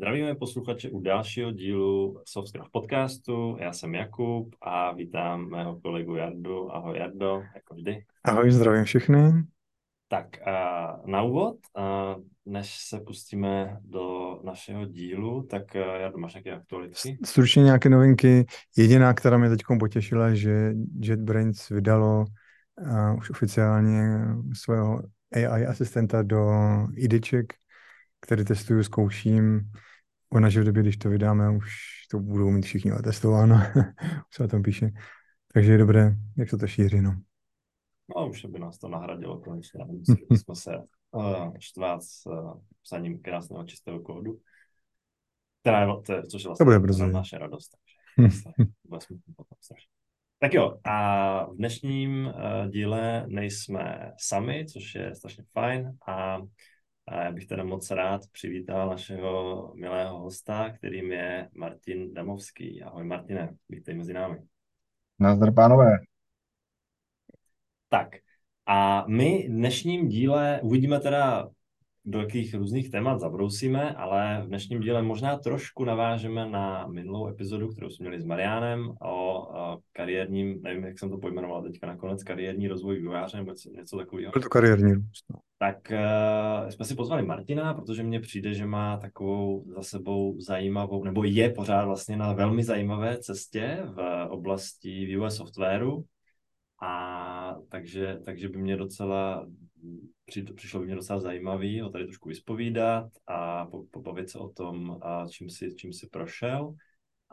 Zdravíme posluchače u dalšího dílu Softcraft podcastu. Já jsem Jakub a vítám mého kolegu Jardu. Ahoj Jardo, jako vždy. Ahoj, zdravím všechny. Tak na úvod, než se pustíme do našeho dílu, tak Jardo, máš nějaké aktuality? Stručně nějaké novinky. Jediná, která mě teď potěšila, že JetBrains vydalo už oficiálně svého AI asistenta do IDček, který testuju, zkouším. Ona, že v době, když to vydáme, už to budou mít všichni testováno. Už se o tom píše. Takže je dobré, jak se to šíří. No už by nás to nahradilo, konečně. Jsme se štvát s psaním krásného čistého kódu. Což je vlastně naše radost. Takže tak jo, a v dnešním díle nejsme sami, což je strašně fajn. A já bych teda moc rád přivítal našeho milého hosta, kterým je Martin Damovský. Ahoj Martine, vítej mezi námi. Nazdar pánové. Tak a my v dnešním díle uvidíme teda, do jakých různých témat zabrousíme, ale v dnešním díle možná trošku navážeme na minulou epizodu, kterou jsme měli s Mariánem o kariérním, nevím, jak jsem to pojmenoval teďka nakonec, kariérní rozvoj vývojáře nebo něco takového. To kariérní růst. Tak jsme si pozvali Martina, protože mně přijde, že má takovou za sebou zajímavou, nebo je pořád vlastně na velmi zajímavé cestě v oblasti vývoje softwaru, a takže by mě docela přišlo by mě docela zajímavý ho tady trošku vyspovídat a pobavit se o tom, čím si prošel.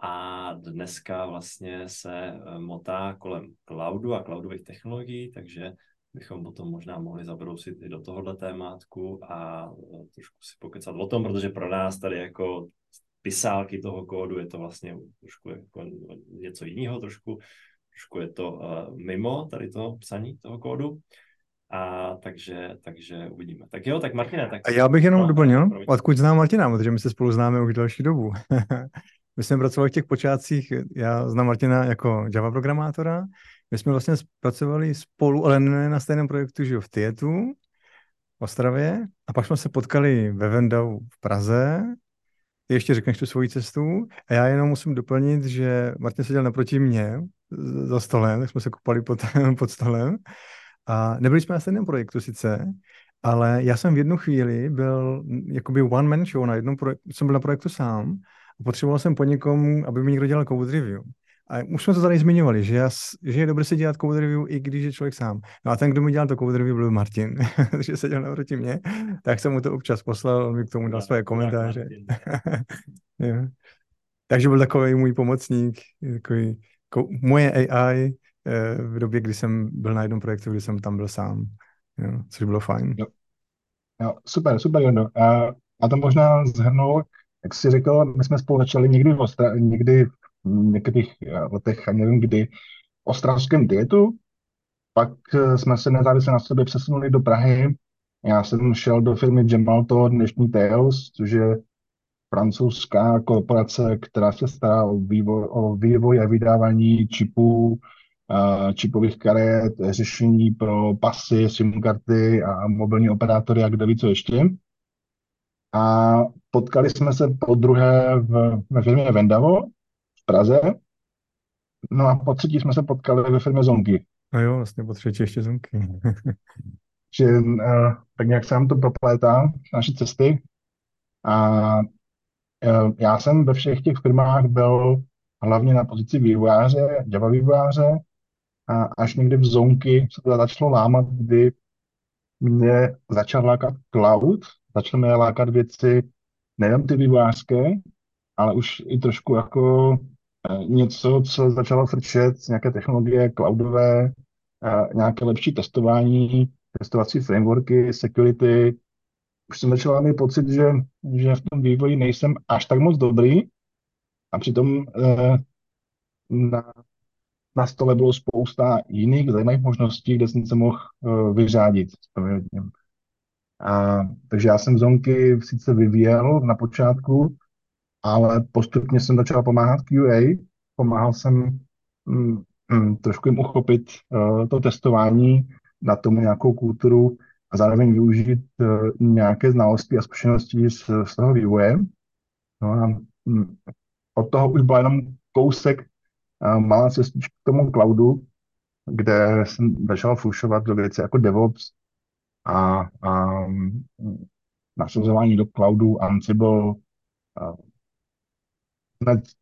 A dneska vlastně se motá kolem cloudu a cloudových technologií, takže bychom potom možná mohli zabrousit i do tohohle témátku a trošku si pokecat o tom, protože pro nás tady jako pisálky toho kódu je to vlastně trošku jako něco jiného, trošku je to mimo tady toho psaní toho kódu. A takže uvidíme. Tak jo, tak Martina. Tak... A já bych jenom doplnil, odkud znám Martina, protože my se spolu známe už další dobu. My jsme pracovali v těch počátcích, já znám Martina jako Java programátora, my jsme vlastně pracovali spolu, ale ne na stejném projektu, že v Tietu, v Ostravě, a pak jsme se potkali ve Vendavu v Praze. Ty ještě řekneš tu svoji cestu a já jenom musím doplnit, že Martin seděl naproti mně za stolem, tak jsme se kupali pod stolem. A nebyli jsme na stejném projektu sice, ale já jsem v jednu chvíli byl jakoby one man show, jsem byl na projektu sám a potřeboval jsem po někomu, aby mi někdo dělal code review. A už jsme to tady zmiňovali, že je dobré si dělat code review, i když je člověk sám. No a ten, kdo mi dělal to code review, byl Martin, že seděl naproti mě, tak jsem mu to občas poslal, on mi k tomu dal své komentáře. Jo. Takže byl takový můj pomocník, takový moje AI, v době, kdy jsem byl na jednom projektu, kdy jsem tam byl sám, jo, což bylo fajn. Jo, super, Jondo. A to možná zhrnul, jak jsi řekl, my jsme spolu začali někdy v některých letech, a nevím kdy, v ostravském Tietu, pak jsme se nezávisle na sobě přesunuli do Prahy, já jsem šel do firmy Gemalto, dnešní Tales, což je francouzská korporace, která se stará o vývoj a vydávání čipů, čipových karet, řešení pro pasy, SIM karty a mobilní operátory a kdo ví, co ještě. A potkali jsme se podruhé ve firmě Vendavo v Praze. No a po třetí jsme se potkali ve firmě Zonky. No jo, vlastně po třetí ještě Zonky. Takže tak nějak se nám to proplétá, naše cesty. A já jsem ve všech těch firmách byl hlavně na pozici vývojáře, Java vývojáře. A až někdy v Zonky se to začalo lámat, kdy mě začal lákat cloud, začaly mě lákat věci nejen ty vývojářské, ale už i trošku jako něco, co začalo frčet, nějaké technologie cloudové, nějaké lepší testování, testovací frameworky, security. Už jsem začal mít pocit, že v tom vývoji nejsem až tak moc dobrý a přitom na stole bylo spousta jiných zajímavých možností, kde jsem se mohl vyřádit. Takže já jsem v Zonky sice vyvíjel na počátku, ale postupně jsem začal pomáhat QA. Pomáhal jsem trošku jim uchopit to testování, na tomu nějakou kulturu a zároveň využít nějaké znalosti a zkušenosti z toho vývoje. No a od toho už byl jenom kousek malá cestička k tomu cloudu, kde jsem začal fušovat do věci jako DevOps a nasazování do cloudu, Ansible,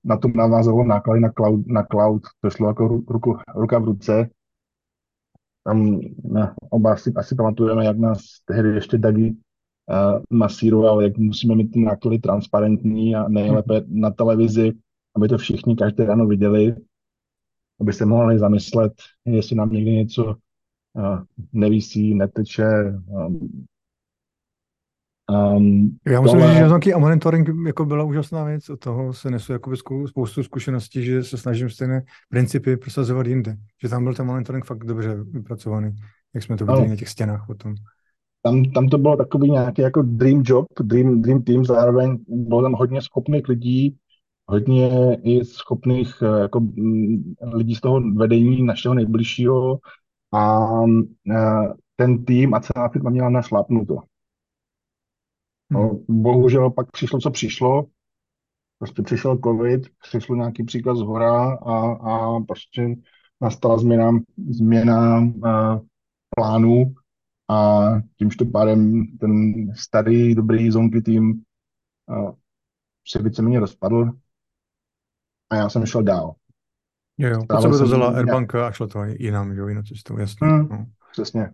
na tom navázalo náklady na cloud, to šlo jako ruka v ruce. Tam oba si asi pamatujeme, jak nás tehdy ještě Dagi masíroval, jak musíme mít ty náklady transparentní a nejlépe na televizi, aby to všichni každé ráno viděli, aby se mohli zamyslet, jestli nám někdy něco nevisí, neteče. Já musím říct, že Zonky a monitoring jako byla úžasná věc, od toho se nesu spoustu zkušeností, že se snažím stejné principy prosazovat jinde. Že tam byl ten monitoring fakt dobře vypracovaný, jak jsme to viděli na těch stěnách potom. Tam to bylo takový nějaký jako dream job, dream team, zároveň bylo tam hodně schopných lidí, hodně i schopných jako, lidí z toho vedení našeho nejbližšího a ten tým a celá firma měla našlápnuto. No, bohužel pak přišlo, co přišlo. Prostě přišel covid, přišlo nějaký příklad zhora a prostě nastala změna plánů a tímto pádem ten starý, dobrý Zonky tým se víceméně rozpadl a já jsem šel dál. Jo, po sebe to vzala Airbanka a šlo to jinou cestou, jasně. No. Přesně.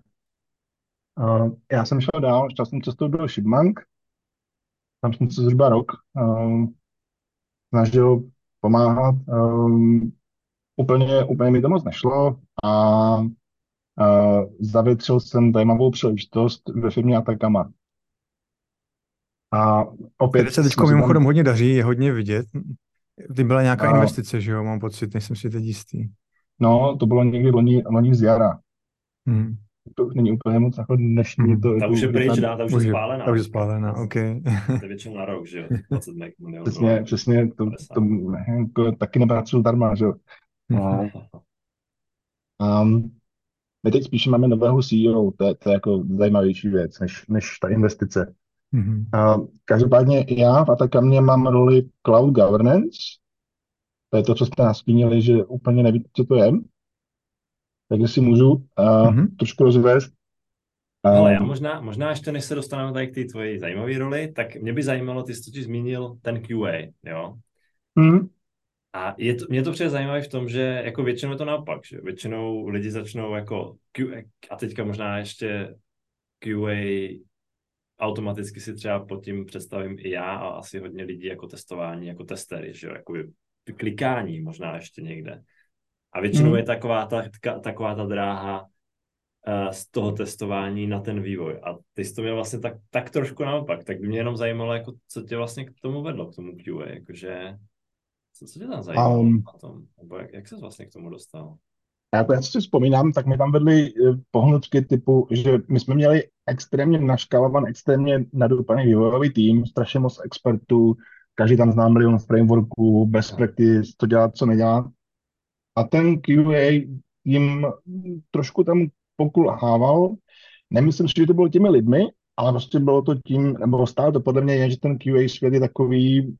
Já jsem šel dál, šťastnou cestou byl Shipbank. Tam jsem se zhruba rok snažil pomáhat. Úplně mi to moc nešlo a zavětřil jsem zajímavou příležitost ve firmě Ataccama. A opět... Tady se teďko mimochodem hodně daří, je hodně vidět. Ty byla nějaká investice, že jo? Mám pocit, nejsem si teď jistý. No, to bylo někdy loni z jara. Hmm. To už není úplně moc jako dnešní. Ta už je pryč, ta už je spálená. Ta už je spálená, ok. To je většinou na rok, že jo? 20 milionů. Přesně, to taky nepracuju darma, že jo? My teď spíš máme nového CEO, to je jako zajímavější věc, než ta investice. Každopádně já v Ataccamě mám roli cloud governance, to je to, co jste nastínili, že úplně nevíte, co to je. Takže si můžu trošku rozvést. Ale já možná ještě, než se dostaneme tady k té tvojí zajímavé roli, tak mě by zajímalo, ty jsi totiž zmínil ten QA, jo? Mm-hmm. A mě to přijde zajímavé v tom, že jako většinou je to naopak, že většinou lidi začnou jako QA a teďka možná ještě QA automaticky si třeba pod tím představím i já a asi hodně lidí jako testování, jako testery, že jo? Jako klikání možná ještě někde. A většinou je taková ta dráha z toho testování na ten vývoj. A ty jsi to měl vlastně tak trošku naopak. Tak by mě jenom zajímalo, jako, co tě vlastně k tomu vedlo, k tomu QA. Jakože, co tě tam zajímalo na tom? Nebo jak ses vlastně k tomu dostal? Já si vzpomínám, tak mi tam vedly pohnutky typu, že my jsme měli extrémně naškalovan, extrémně nadupaný vývojový tým, strašně moc expertů, každý tam zná milion frameworků, best practice, co dělat, co nedělat. A ten QA jim trošku tam pokulhával. Nemyslím si, že to bylo těmi lidmi, ale prostě bylo to tím, nebo stále to podle mě je, že ten QA svět je takový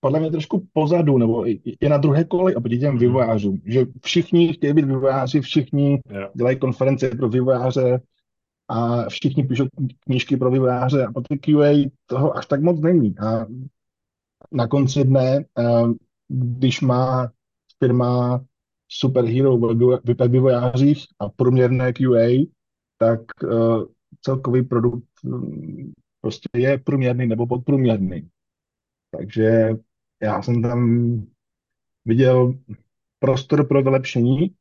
podle mě trošku pozadu, nebo je na druhé kole oproti těm vývojářům. Že všichni chtějí být vývojáři, všichni dělají konference pro vývojáře a všichni píšou knížky pro vývojáře a po té QA toho až tak moc není. A na konci dne... Když má firma superhero ve vývojářích a průměrné QA, tak celkový produkt prostě je průměrný nebo podprůměrný. Takže já jsem tam viděl prostor pro vylepšení.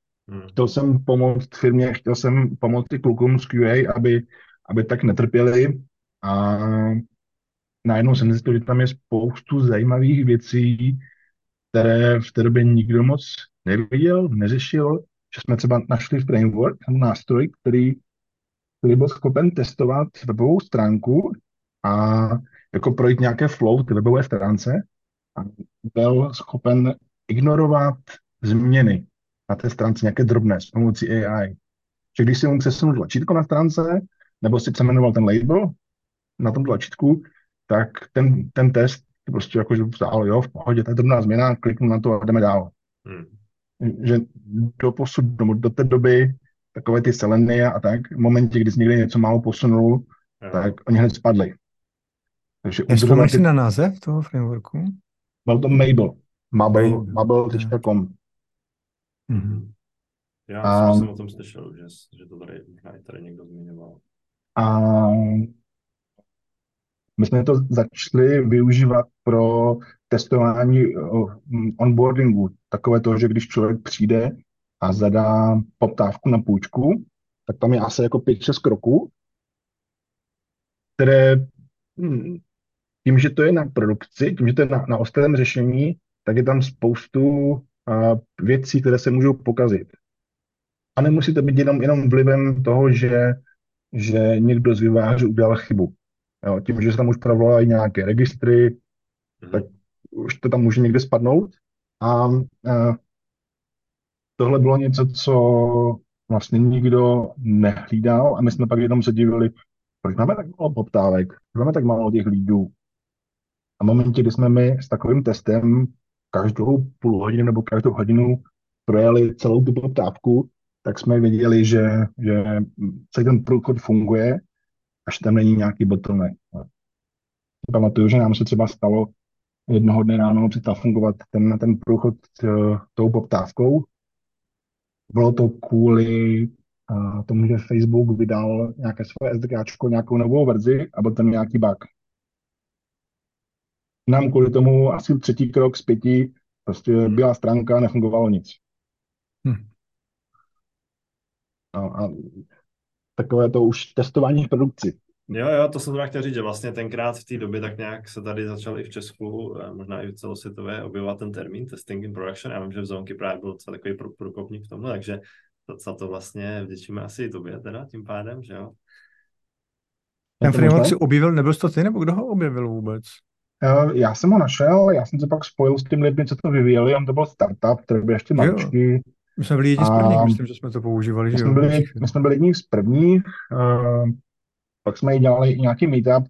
Chtěl jsem pomoct firmě, chtěl jsem pomoct i klukům z QA, aby tak netrpěli. A najednou jsem zjistil, že tam je spoustu zajímavých věcí, které v té době nikdo moc neviděl, neřešil, že jsme třeba našli framework, nástroj, který byl schopen testovat webovou stránku a jako projít nějaké flow ty webové stránce a byl schopen ignorovat změny na té stránce, nějaké drobné, s pomocí AI. Že když si on přesunul tlačítko na stránce, nebo si přeměnoval ten label na tom tlačítku, tak ten test prostě jakože vzdál, jo, v pohodě, to je drobná změna, kliknu na to a jdeme dál. Že do té doby takové ty seleny a tak, v momentě, kdy jsi někde něco málo posunul, tak oni hned spadli. Vzpomněš si na název toho frameworku? Byl to Mabl.com. Já jsem o tom slyšel, že to tady někdo zmiňoval. A my jsme to začali využívat pro testování onboardingu. Takové to, že když člověk přijde a zadá poptávku na půjčku, tak tam je asi jako 5-6 kroků, které tím, že to je na produkci, tím, že to je na ostrém řešení, tak je tam spoustu věcí, které se můžou pokazit. A nemusí to být jenom vlivem toho, že někdo z vývojářů udělal chybu. Jo, tím, že se tam už provolají nějaké registry, tak už to tam může někde spadnout. A tohle bylo něco, co vlastně nikdo nehlídal a my jsme pak jenom se divili, proč máme tak málo poptávek, proč máme tak málo těch lídů. A v momentě, kdy jsme my s takovým testem každou půl hodinu nebo každou hodinu projeli celou tu poptávku, tak jsme věděli, že celý ten průchod funguje, až tam není nějaký bottleneck. Pamatuju, že nám se třeba stalo jednoho dne ráno přestal fungovat ten průchod tou poptávkou. Bylo to kvůli tomu, že Facebook vydal nějaké své SDKčko, nějakou novou verzi a byl tam nějaký bug. Nám kvůli tomu asi třetí krok z 5 prostě byla stránka, nefungovalo nic. A takové to už testování v produkci. Jo, to jsem teda chtěl říct, že vlastně tenkrát v té době tak nějak se tady začal i v Česku, možná i v celosvětové, objevovat ten termín testing in production. Já vím, že v Zonky právě byl docela takový průkopník v tomhle, takže to vlastně vděčíme asi i tobě teda tím pádem, že jo. Ten framework si objevil, nebyl to ty, nebo kdo ho objevil vůbec? Já jsem ho našel, já jsem se pak spojil s tím lidmi, co to vyvíjeli, on to byl startup, který byl ještě maličký. My jsme byli jedni z prvních, myslím, že jsme to používali. My jsme byli jedni z prvních, pak jsme dělali nějaký meetup,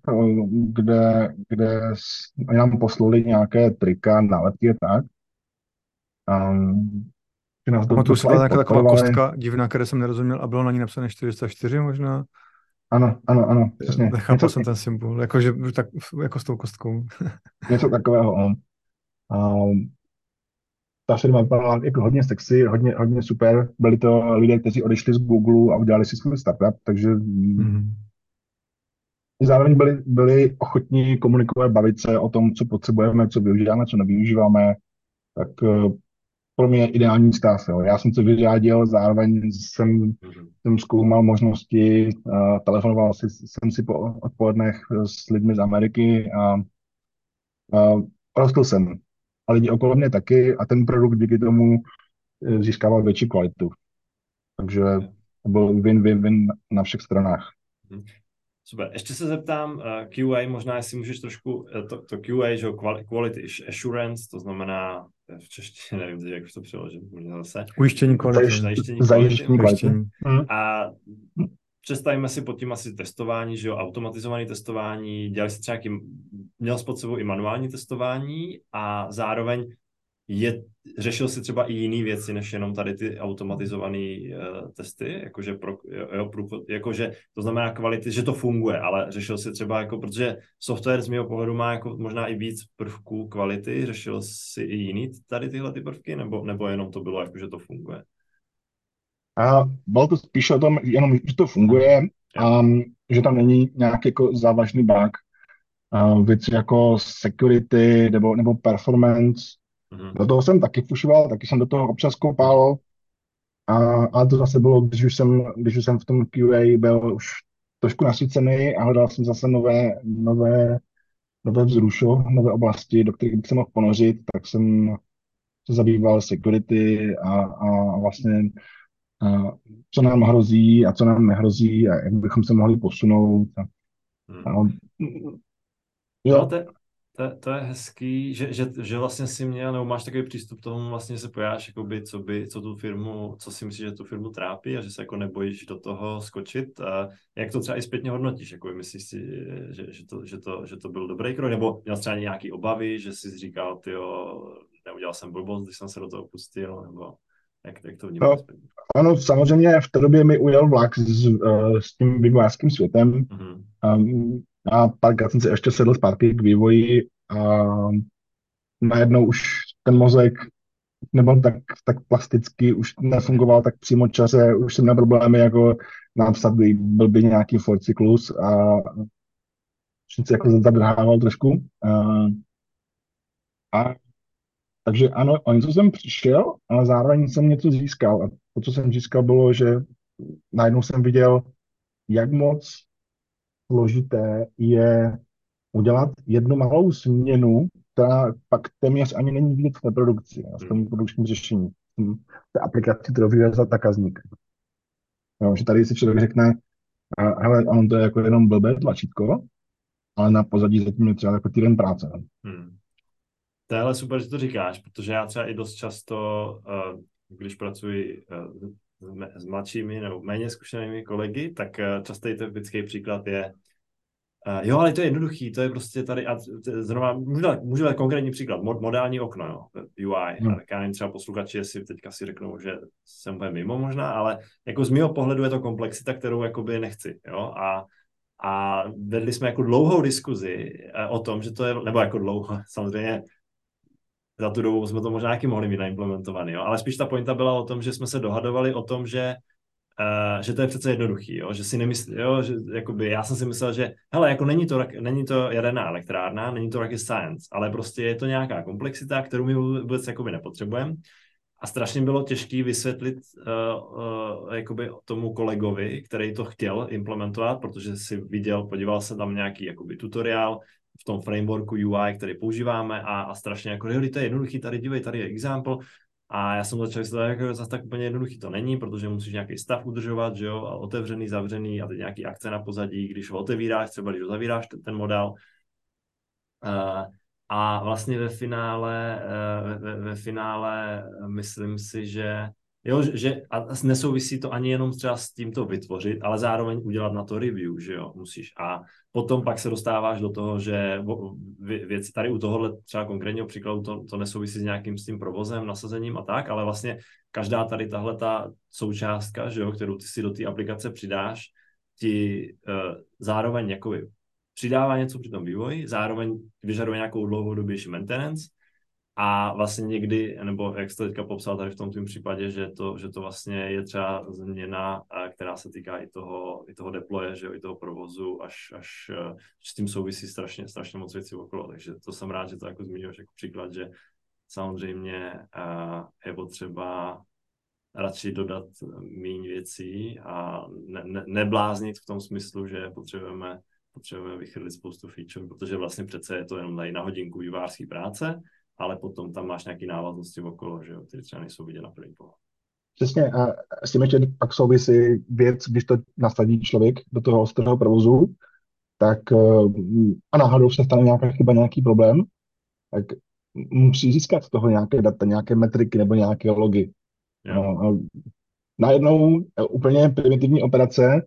kde nám poslali nějaké trika, nálepky a tak. A to byla taková kostka divná, které jsem nerozuměl a bylo na ní napsané 404 možná. Ano, přesně. Nechápal jsem ten symbol, jako s tou kostkou. Něco takového, ta firma byla jako hodně sexy, hodně super. Byli to lidé, kteří odešli z Google a udělali si svůj startup, takže zároveň byli ochotní komunikovat, bavit se o tom, co potřebujeme, co využíváme, co nevyužíváme. Tak pro mě je ideální stav. Jo. Já jsem se vyřádil, zároveň jsem zkoumal možnosti, telefonoval jsem si po odpolednech s lidmi z Ameriky a rostl jsem. A lidi okolo mě taky a ten produkt díky tomu získával větší kvalitu. Takže to byl win-win-win na všech stranách. Super. Ještě se zeptám QA, možná jestli můžeš trošku, to QA, že Quality Assurance, to znamená v češtině, nevím, jak to přeložím, možná zase. Ujištění kvality. Zajištění kvality. A představíme si pod tím asi testování, že jo, automatizované testování, dělali jsi třeba měl jsi pod sebou i manuální testování a zároveň řešil jsi třeba i jiné věci, než jenom tady ty automatizované testy, jakože to znamená kvality, že to funguje, ale řešil jsi třeba, jako, protože software z mého pohledu má jako možná i víc prvků kvality, řešil jsi i jiný tady tyhle ty prvky, nebo jenom to bylo, jakože to funguje? A bylo to spíš o tom, jenom, že to funguje, že tam není nějaký jako závažný bug, věci jako security nebo performance. Do toho jsem taky fušoval, taky jsem do toho občas koupal, a to zase bylo, když už jsem v tom QA byl už trošku nasycený a hledal jsem zase nové vzrušo, nové oblasti, do kterých bych se mohl ponořit, tak jsem se zabýval security a vlastně co nám hrozí a co nám nehrozí a jak bychom se mohli posunout. To je hezký, že vlastně si měl, nebo máš takový přístup tomu, vlastně se pojáš, jakoby, co si myslíš, že tu firmu trápí a že se jako nebojíš do toho skočit a jak to třeba i zpětně hodnotíš, jakoby myslíš si, že to byl dobrý krok, nebo měl třeba nějaký obavy, že jsi říkal, tyjo, neudělal jsem blbost, když jsem se do toho pustil, nebo jak to vnímáš? No, ano, samozřejmě v té době mi ujel vlak s tím vývojářským světem, mm-hmm. A párkrát jsem se ještě sedl zpátky k vývoji a najednou už ten mozek nebyl tak plastický, už nefungoval tak přímo čase, už jsem na problémy jako napsat byl by nějaký for cyklus a všechno se jako zadrhával trošku. Takže ano, o něco jsem přišel, ale zároveň jsem něco získal. A to, co jsem získal, bylo, že najednou jsem viděl, jak moc složité je udělat jednu malou změnu, která pak téměř ani není vidět v té produkci, v tom produkčním řešení, té aplikaci, kterou vyvíjí zákazník. Jo, že tady si člověk řekne, hele, ono to je jako jenom blbé tlačítko, ale na pozadí zatím je třeba jako týden práce. To je ale super, že to říkáš, protože já třeba i dost často, když pracuji s mladšími nebo méně zkušenými kolegy, tak častý typický příklad je jo, ale to je jednoduchý, to je prostě tady, a zrovna, můžu dát konkrétní příklad, modální okno, jo, UI, já nevím, třeba posluchači, jestli teďka si řeknou, že jsem úplně mimo možná, ale jako z mého pohledu je to komplexita, kterou jakoby nechci, jo, a vedli jsme jako dlouhou diskuzi o tom, že to je, nebo jako dlouho, samozřejmě, za tu dobu jsme to možná taky mohli mít naimplementovaný, jo? Ale spíš ta pointa byla o tom, že jsme se dohadovali o tom, že to je přece jednoduchý, jo? Že si nemyslí, jo? Že, jakoby, já jsem si myslel, že hele, jako není to jaderná elektrárna, není to rocket science, ale prostě je to nějaká komplexita, kterou my vůbec jakoby nepotřebujeme. A strašně bylo těžké vysvětlit jakoby tomu kolegovi, který to chtěl implementovat, protože si viděl, podíval se tam nějaký jakoby tutoriál v tom frameworku UI, který používáme a strašně jako, jo, to je jednoduchý, tady dívej, tady je example a já jsem začal se jako zase tak úplně jednoduchý to není, protože musíš nějaký stav udržovat, že jo, a otevřený, zavřený a teď nějaký akce na pozadí, když ho otevíráš, třeba když ho zavíráš ten modál. A vlastně ve finále myslím si, že jo, že a nesouvisí to ani jenom třeba s tímto vytvořit, ale zároveň udělat na to review, že jo, musíš. A potom pak se dostáváš do toho, že věci tady u tohohle třeba konkrétního příkladu to nesouvisí s nějakým s tím provozem, nasazením a tak, ale vlastně každá tady tahleta součástka, že jo, kterou ty si do té aplikace přidáš, ti zároveň jakoby přidává něco při tom vývoji, zároveň vyžaduje nějakou dlouhodobější maintenance. A vlastně někdy, nebo jak jste teďka popsal tady v tom případě, že to vlastně je třeba změna, která se týká i toho deploye, že jo, i toho provozu, až s tím souvisí strašně, strašně moc věcí okolo. Takže to jsem rád, že to jako zmínilš jako příklad, že samozřejmě je potřeba radši dodat míň věcí a nebláznit v tom smyslu, že potřebujeme vychrlit spoustu feature, protože vlastně přece je to jenom tady na hodinku vývojářské práce, ale potom tam máš nějaký návaznosti okolo, že jo, které třeba nejsou vidět na první pohled. Přesně, a s tím ještě pak souvisí věc, když to nasadí člověk do toho ostrého provozu, tak a náhodou se stane nějaká chyba, nějaký problém, tak musí získat z toho nějaké data, nějaké metriky nebo nějaké logy. No, najednou úplně primitivní operace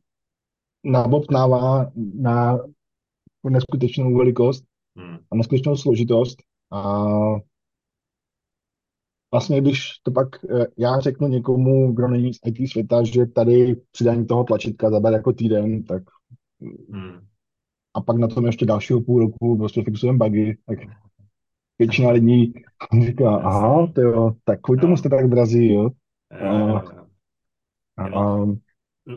nabobtnává na neskutečnou velikost a neskutečnou složitost. A vlastně, když to pak já řeknu někomu, kdo není z IT světa, že tady přidání toho tlačítka zabere jako týden, tak a pak na tom ještě dalšího půl roku prostě fixujeme bugy, tak většina lidí říká, aha, to jo, tak kvůli tomu jste tak drazí, jo.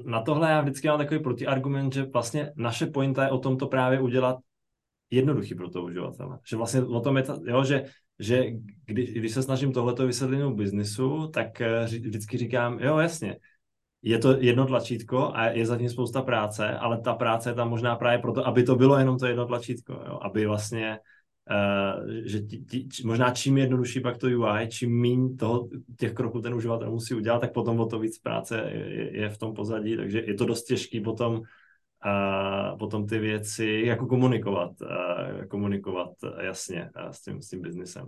Na tohle já vždycky mám takový protiargument, že vlastně naše pointa je o tomto právě udělat jednoduchý pro toho uživatele. Že vlastně o tom je, jo, že když se snažím tohleto vysvětlit biznisu, tak vždycky říkám, jo, jasně, je to jedno tlačítko a je zatím spousta práce, ale ta práce je tam možná právě proto, aby to bylo jenom to jedno tlačítko, jo, aby vlastně, že možná čím jednodušší pak to UI, čím míň těch kroků ten uživatel musí udělat, tak potom o to víc práce je v tom pozadí, takže je to dost těžký potom a potom ty věci jako komunikovat jasně s tím biznesem.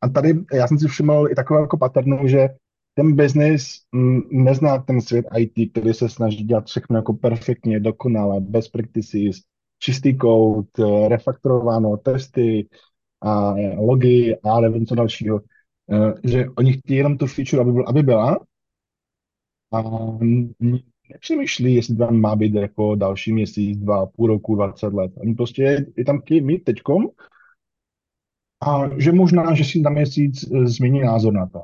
A tady já jsem si všiml i takovou jako patternu, že ten biznis nezná ten svět IT, který se snaží dělat všechno jako perfektně, dokonale, best practices, čistý kód, refaktorováno, testy a logy a nevím co dalšího. Že oni chtějí jenom tu feature, aby byla, a nepřemýšlí, jestli tam má být jako další měsíc, 2, půl roku, 20 let. Oni prostě je tam chtějí mít teďkom a že možná, že si na měsíc změní názor na to.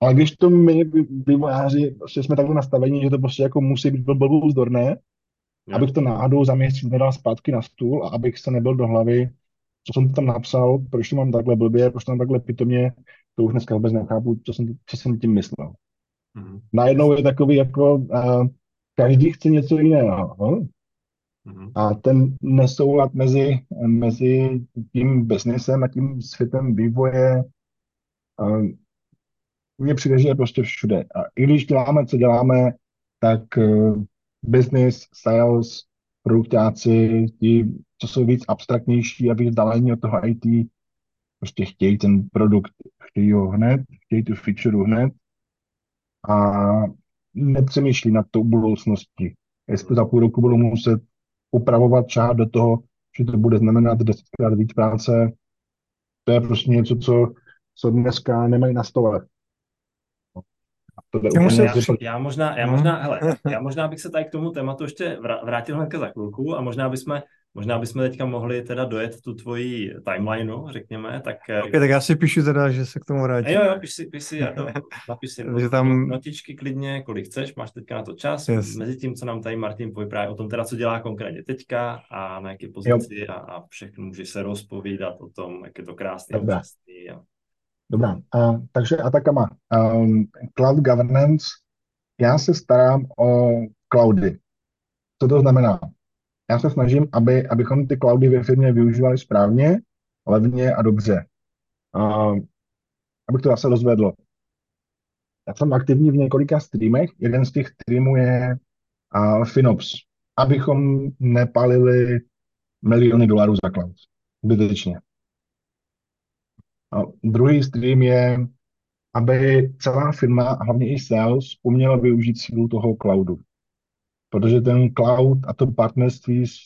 Ale když to my vývojáři prostě jsme takhle nastavení, že to prostě jako musí být blbouzdorné, abych to náhodou za měsíc nedal zpátky na stůl a abych se nebyl do hlavy, co jsem tam napsal, proč to mám takhle blbě, proč to mám takhle pitomně, to už dneska vůbec nechápu, co jsem tím myslel. Mm-hmm. Najednou je takový jako, každý chce něco jiného. Mm-hmm. A ten nesoulad mezi tím biznesem a tím světem vývoje mě přijde, že je prostě všude. A i když děláme, co děláme, tak business, sales, produktáci, ti, co jsou víc abstraktnější a víc vzdálení od toho IT, prostě chtějí ten produkt, chtějí ho hned, chtějí tu feature hned a nepřemýšlí nad tou budoucností. Jestli to za půl roku budou muset upravovat, čáhat do toho, že to bude znamenat 10krát víc práce, to je prostě něco, co dneska nemají na stole. Já možná bych se tady k tomu tématu ještě vrátil hnedka za chvilku a možná bychom teďka mohli teda dojet tu tvoji timelineu, řekněme. Okay, tak já si píšu teda, že se k tomu vrátím. Jo, piš si, napiš si tam notičky klidně, kolik chceš, máš teďka na to čas. Yes. Mezi tím, co nám tady Martin povypráví o tom teda, co dělá konkrétně teďka a na jaké pozici a všechno může se rozpovídat o tom, jak je to krásný. Dobrá, takže Ataccama. Cloud governance, já se starám o cloudy. Co to znamená? Já se snažím, abychom ty cloudy ve firmě využívali správně, levně a dobře. Abych to zase rozvedl. Já jsem aktivní v několika streamech. Jeden z těch streamů je FinOps. Abychom nepalili miliony dolarů za cloud. Zbytečně. A druhý stream je, aby celá firma, a hlavně i sales, uměla využít sílu toho cloudu. Protože ten cloud a to partnerství s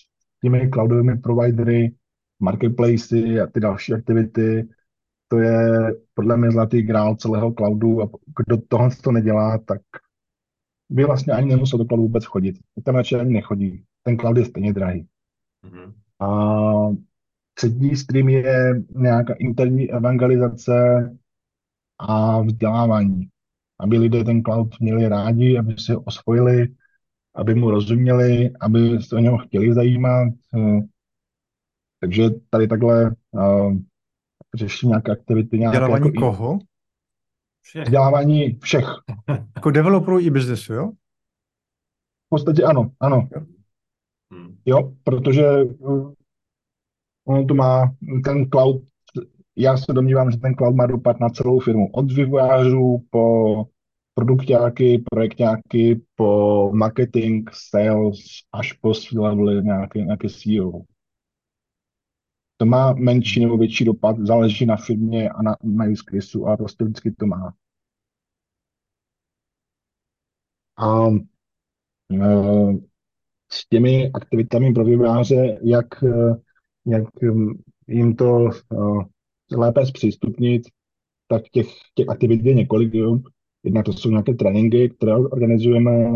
těmi cloudovými providery, marketplacy a ty další aktivity, to je podle mě zlatý grál celého cloudu a kdo tohle to nedělá, tak by vlastně ani nemusel do cloudu vůbec chodit. Tam radši ani nechodí. Ten cloud je stejně drahý. Mm-hmm. Třetí stream je nějaká interní evangelizace a vzdělávání. Aby lidé ten cloud měli rádi, aby si ho osvojili, aby mu rozuměli, aby se o něho chtěli zajímat. Takže tady takhle řeším nějaké aktivity. Nějaké vzdělávání jako koho? Všech. Vzdělávání všech. Jako developerů i biznesu, jo? V podstatě ano. Jo, protože ono to má, ten cloud, já se domnívám, že ten cloud má dopad na celou firmu. Od vývojářů po produkťáky, projekťáky, po marketing, sales, až po C-level nějaké CEO. To má menší nebo větší dopad, záleží na firmě a na use caseu a prostě vždycky to má. A s těmi aktivitami pro vývojáře, jak jim to lépe zpřístupnit, tak těch aktivit je několik. Jednak to jsou nějaké tréninky, které organizujeme,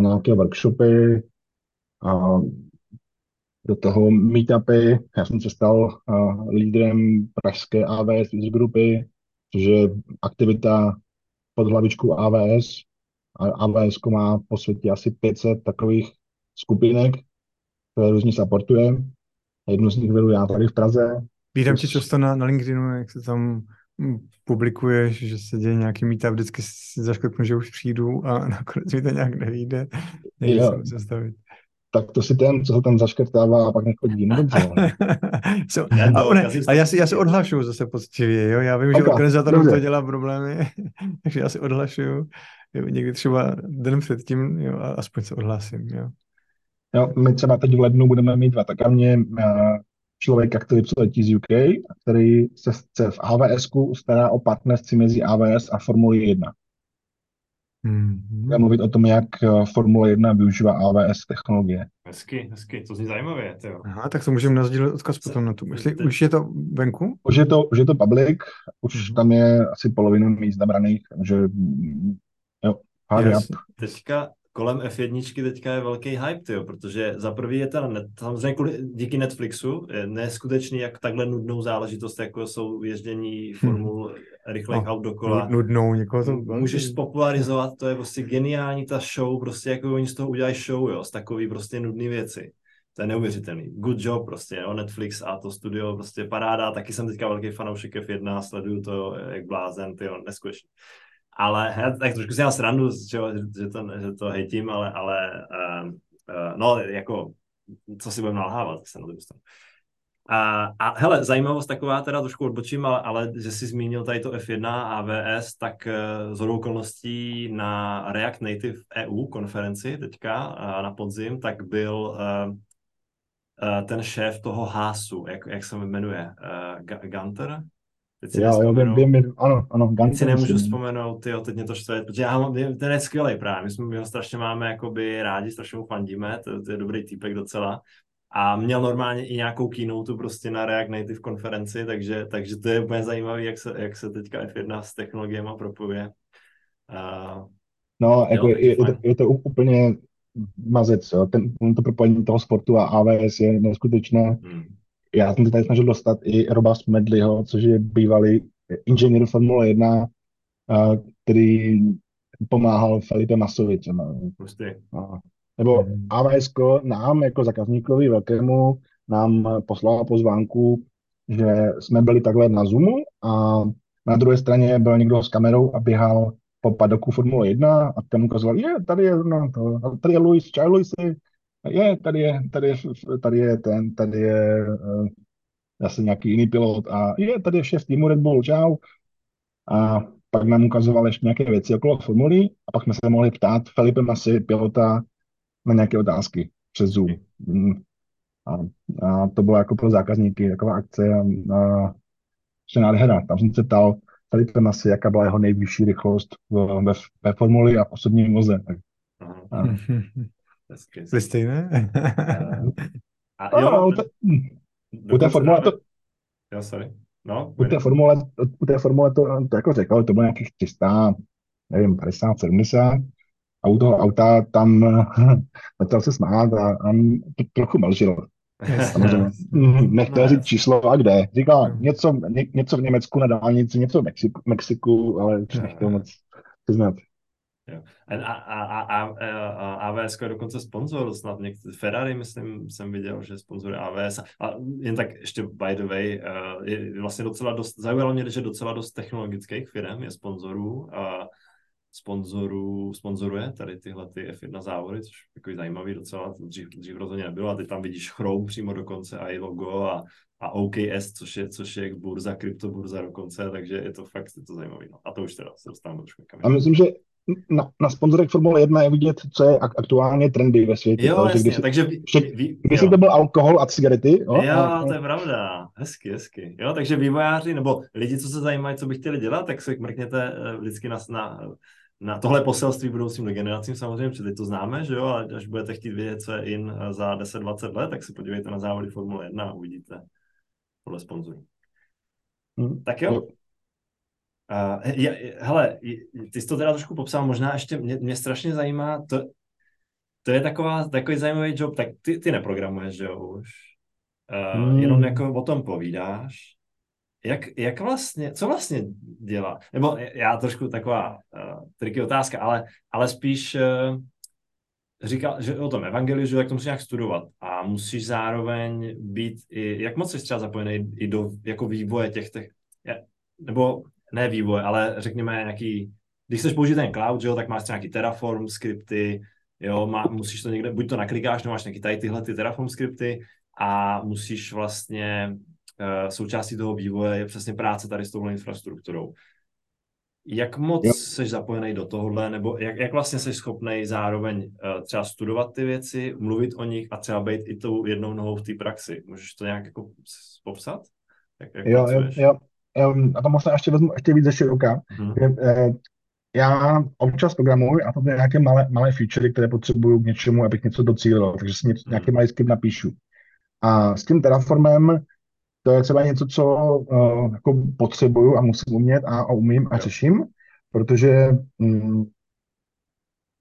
nějaké workshopy, do toho meetupy. Já jsem se stal lídrem pražské AWS user grupy, což je aktivita pod hlavičkou AWS. AWS má po světě asi 500 takových skupinek, které různě supportuje. Jednu z nich vedu já tady v Praze. Vídám tě často na LinkedInu, jak se tam publikuješ, že se děje nějaký meetup, vždycky si zaškrtnu, že už přijdu a nakonec mi to nějak nevíde. Nejde se zastavit. tak to si ten, co ho tam zaškrtává a pak nechodí. Nedobře. Já si odhlašuju zase poctivě, jo? Já vím, že organizátorům to dělá problémy, takže já si odhlašuju. Někdy třeba den předtím, jo, a aspoň se odhlásím, jo. Jo, my třeba teď v lednu budeme mít dva takamě člověka, který přiletí z UK, který se v AWS-ku stará o partnerství mezi AWS a Formuli 1. Budeme mluvit o tom, jak Formule 1 využívá AWS technologie. Hezky, to zní zajímavé. Tyjo. Aha, tak to můžeme nazdílet odkaz potom na tu. Už je to venku? Už je to public, už tam je asi polovina míst nabraných, takže jo, teďka kolem F1 teďka je velký hype, tyjo, protože za prvý je samozřejmě díky Netflixu je neskutečný, jak takhle nudnou záležitost, jako jsou jezdění formul rychlejch aut dokola. Nudnou, někoho to... Můžeš spopularizovat, to je prostě geniální ta show, prostě jako oni z toho udělají show, jo, z takový prostě nudný věci. To je neuvěřitelný. Good job prostě, jo, Netflix a to studio, prostě paráda, taky jsem teďka velký fanoušek F1, sleduju to jak blázen, tyjo, neskutečný. Ale já tak trošku si dělám srandu, že to hejtím, ale jako, co si budeme nalhávat, tak se na to dostanu. A hele, zajímavost taková, teda trošku odbočím, ale že jsi zmínil tady to F1 AWS, tak shodou okolností na React Native EU konferenci teďka na podzim, tak byl ten šéf toho Haasu, jak se jmenuje, Gunter? Teď si nemůžu vzpomenout, tyjo, teď mě to štve, protože ten je skvělej právě, my ho strašně máme jakoby rádi, strašně mu fandíme, to je dobrý týpek docela a měl normálně i nějakou keynote prostě na React Native konferenci, takže to je úplně zajímavé, jak se teďka F1 s technologiema propojuje. Je to úplně mazec, to propojení toho sportu a AWS je neskutečné. Já jsem se tady snažil dostat i Roba Smedleyho, což je bývalý inženýr Formule 1, který pomáhal Felipe Massovi. Nebo AWS nám jako zákazníkovi velkému nám poslala pozvánku, že jsme byli takhle na Zoomu a na druhé straně byl někdo s kamerou a běhal po padoku Formule 1 a tam ukazoval, tady je Lewis, čau Lewisi. Tady je zase nějaký jiný pilot a tady je šéf týmu Red Bull, čau. A pak nám ukazoval ještě nějaké věci okolo formulí a pak jsme se mohli ptát Felipe Massi, pilota, na nějaké otázky přes Zoom. A to bylo jako pro zákazníky taková akce a ještě nádhera. Tam jsem se ptal Felipe Massi, jaká byla jeho nejvyšší rychlost ve formuli a v osobním voze. Byli stejné? U té formule to... Jo, sorry. U té formule to jako řekl, to bylo nějakých 300, nevím, 50, 70. A u toho auta tam začal se smát a trochu mlžil. Nechtěl říct číslo a kde. Říkal něco v Německu na dálnici, něco v Mexiku, ale nechtěl moc přiznat. A AWS je dokonce sponzor, snad některý Ferrari, myslím, jsem viděl, že sponzor AWS. A jen tak ještě by the way, je vlastně docela dost, zajímalo mě, že docela dost technologických firm je sponzorů a sponzoruje tady tyhle ty F1 závody, což je takový zajímavý docela, to dřív rozhodně nebylo a teď tam vidíš Chrome přímo dokonce a i logo a OKS, což je burza, kryptoburza dokonce, takže je to zajímavý. No. A to už teda se dostávám trošku kam. A myslím, že na sponzorech Formule 1 je vidět, co je aktuálně trendy ve světě. Jo, jasně, když to byl alkohol a cigarety. Jo, to je pravda. Hezky. Jo, takže vývojáři nebo lidi, co se zajímají, co by chtěli dělat, tak se mrkněte vždycky na tohle poselství budoucím generacím samozřejmě, protože teď to známe, že jo, ale až budete chtít vědět, co je in za 10-20 let, tak se podívejte na závody Formule 1 a uvidíte podle sponzorů. Tak jo. Hele, ty jsi to teda trošku popsal, možná ještě mě strašně zajímá, to je takový zajímavý job, tak ty neprogramuješ, že jo, už, jenom jako o tom povídáš, jak vlastně, co vlastně dělá, nebo já trošku taková triky otázka, ale spíš říkal, že o tom evangelizuju, tak to musíš nějak studovat a musíš zároveň být i, jak moc jsi třeba zapojený i do jako vývoje těch nebo ne vývoj, ale řekněme nějaký, když chceš použít ten cloud, jo, tak máš nějaký Terraform, skripty, Jo, musíš to někde, buď to naklikáš, nebo máš nachytají tyhle ty Terraform skripty a musíš vlastně součástí toho vývoje je přesně práce tady s touhle infrastrukturou. Jak moc jsi zapojený do tohohle, nebo jak vlastně jsi schopnej zároveň třeba studovat ty věci, mluvit o nich a třeba být i tou jednou nohou v té praxi? Můžeš to nějak jako popsat? Jo. A to možná ještě vezmu ještě víc ze široka. Já občas programuji a to je nějaké malé featurey, které potřebuju k něčemu, abych něco docílil, takže si nějaký malý skript napíšu. A s tím Terraformem to je třeba něco, co jako potřebuju a musím umět a umím a řeším, protože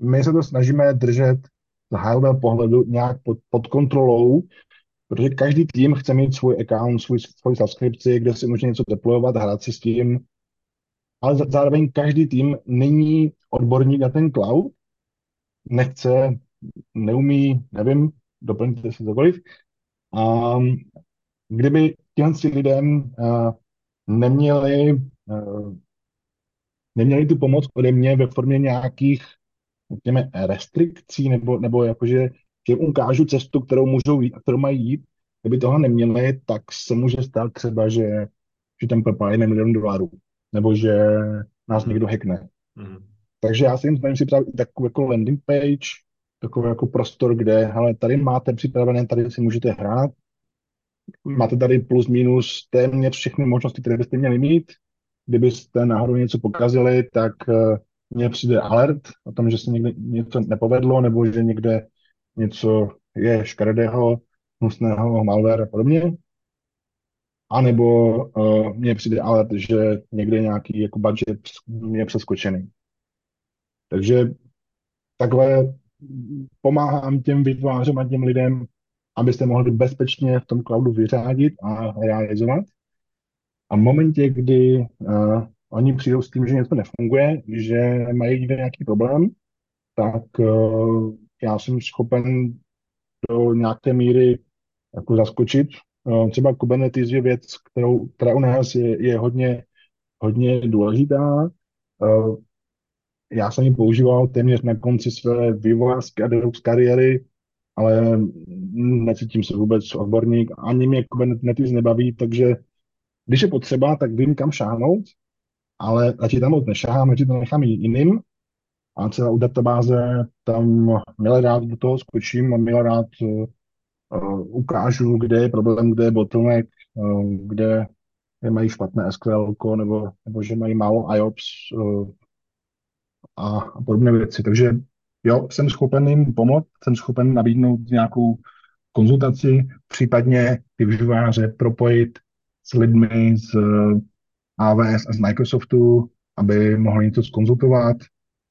my se to snažíme držet z high-level pohledu nějak pod kontrolou, protože každý tým chce mít svůj account, svůj subskripci, kde si může něco deployovat, hrát si s tím, ale zároveň každý tým není odborník na ten cloud, nechce, neumí, nevím, doplňte si cokoliv. Kdyby těmsi lidem neměli tu pomoc ode mě ve formě nějakých, řekněme, restrikcí, nebo jakože jim ukážu cestu, kterou můžou jít a kterou mají jít, kdyby toho neměli, tak se může stát třeba, že tam propálíme $1 milion, nebo že nás někdo hackne. Takže já si jim snažím připravit takovou jako landing page, takový jako prostor, kde hele, tady máte připravené, tady si můžete hrát, máte tady plus minus téměř všechny možnosti, které byste měli mít. Kdybyste náhodou něco pokazili, tak mně přijde alert o tom, že se někde něco nepovedlo, nebo že někde něco je škaredého, hnusného, malware a podobně. A nebo mně přijde alert, že někde nějaký jako budget je přeskočený. Takže takhle pomáhám těm výtvářům a těm lidem, abyste mohli bezpečně v tom cloudu vyřádit a realizovat. A v momentě, kdy oni přijdou s tím, že něco nefunguje, že mají nějaký problém, tak já jsem schopen do nějaké míry jako zaskočit. Třeba Kubernetes je věc, která u nás je hodně důležitá. Já jsem ji používal téměř na konci své vývojářské kariéry, ale necítím se vůbec odborník, ani mě Kubernetes nebaví, takže když je potřeba, tak vím, kam šáhnout, ale radši tam moc nešáhám, radši to nechám jiným a třeba u databáze tam milé rád do toho skočím a milé rád ukážu, kde je problém, kde je bottleneck, kde mají špatné SQL-ko nebo že mají málo IOPS a podobné věci, takže jo, jsem schopen jim pomoct, jsem schopen nabídnout nějakou konzultaci, případně ty využíváře propojit s lidmi z AWS a z Microsoftu, aby mohli něco zkonzultovat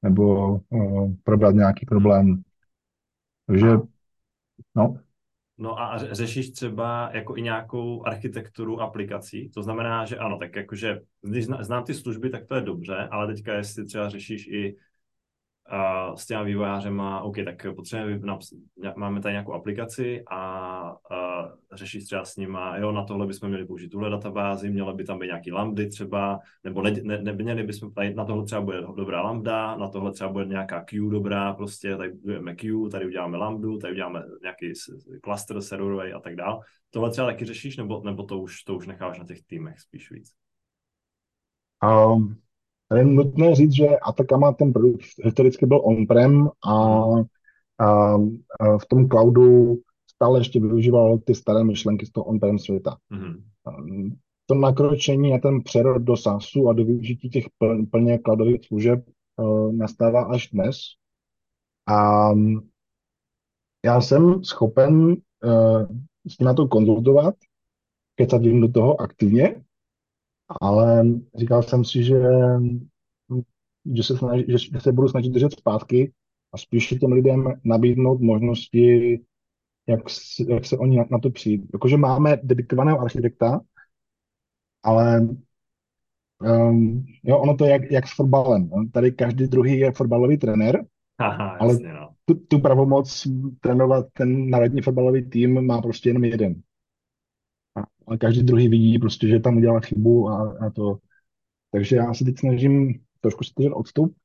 nebo probrat nějaký problém. Takže, no. No a řešíš třeba jako i nějakou architekturu aplikací? To znamená, že ano, tak jakože, když znám ty služby, tak to je dobře, ale teďka jestli třeba řešíš i s těma vývojářema, OK, tak potřebujeme, máme tady nějakou aplikaci a řešit třeba s nima, jo, na tohle bychom měli použít tuhle databázi, měla by tam být nějaký lambdy třeba, nebo neměli bychom tady, na tohle třeba bude dobrá lambda, na tohle třeba bude nějaká queue dobrá, prostě tady budeme queue, tady uděláme lambdu, tady uděláme nějaký cluster serverový a tak dál. Tohle třeba taky řešíš, nebo to už necháš na těch týmech spíš víc? Je nutné říct, že Ataccama ten produkt historicky byl on-prem a v tom cloudu stále ještě využíval ty staré myšlenky z toho on-prem světa. To nakročení a ten přerod do SaaSu a do využití těch plně cloudových služeb nastává až dnes. A já jsem schopen s nimi to konzultovat, kecat jim do toho aktivně, ale říkal jsem si, že se budu snažit držet zpátky a spíše těm lidem nabídnout možnosti, jak se oni na to přijít. Jakože máme dedikovaného architekta, ale jo, ono to je jak s fotbalem. Tady každý druhý je fotbalový trenér, ale jasně, no. tu pravomoc trénovat ten národní fotbalový tým má prostě jenom jeden. A každý druhý vidí prostě, že tam udělal chybu a to. Takže já se teď snažím trošku si držet odstup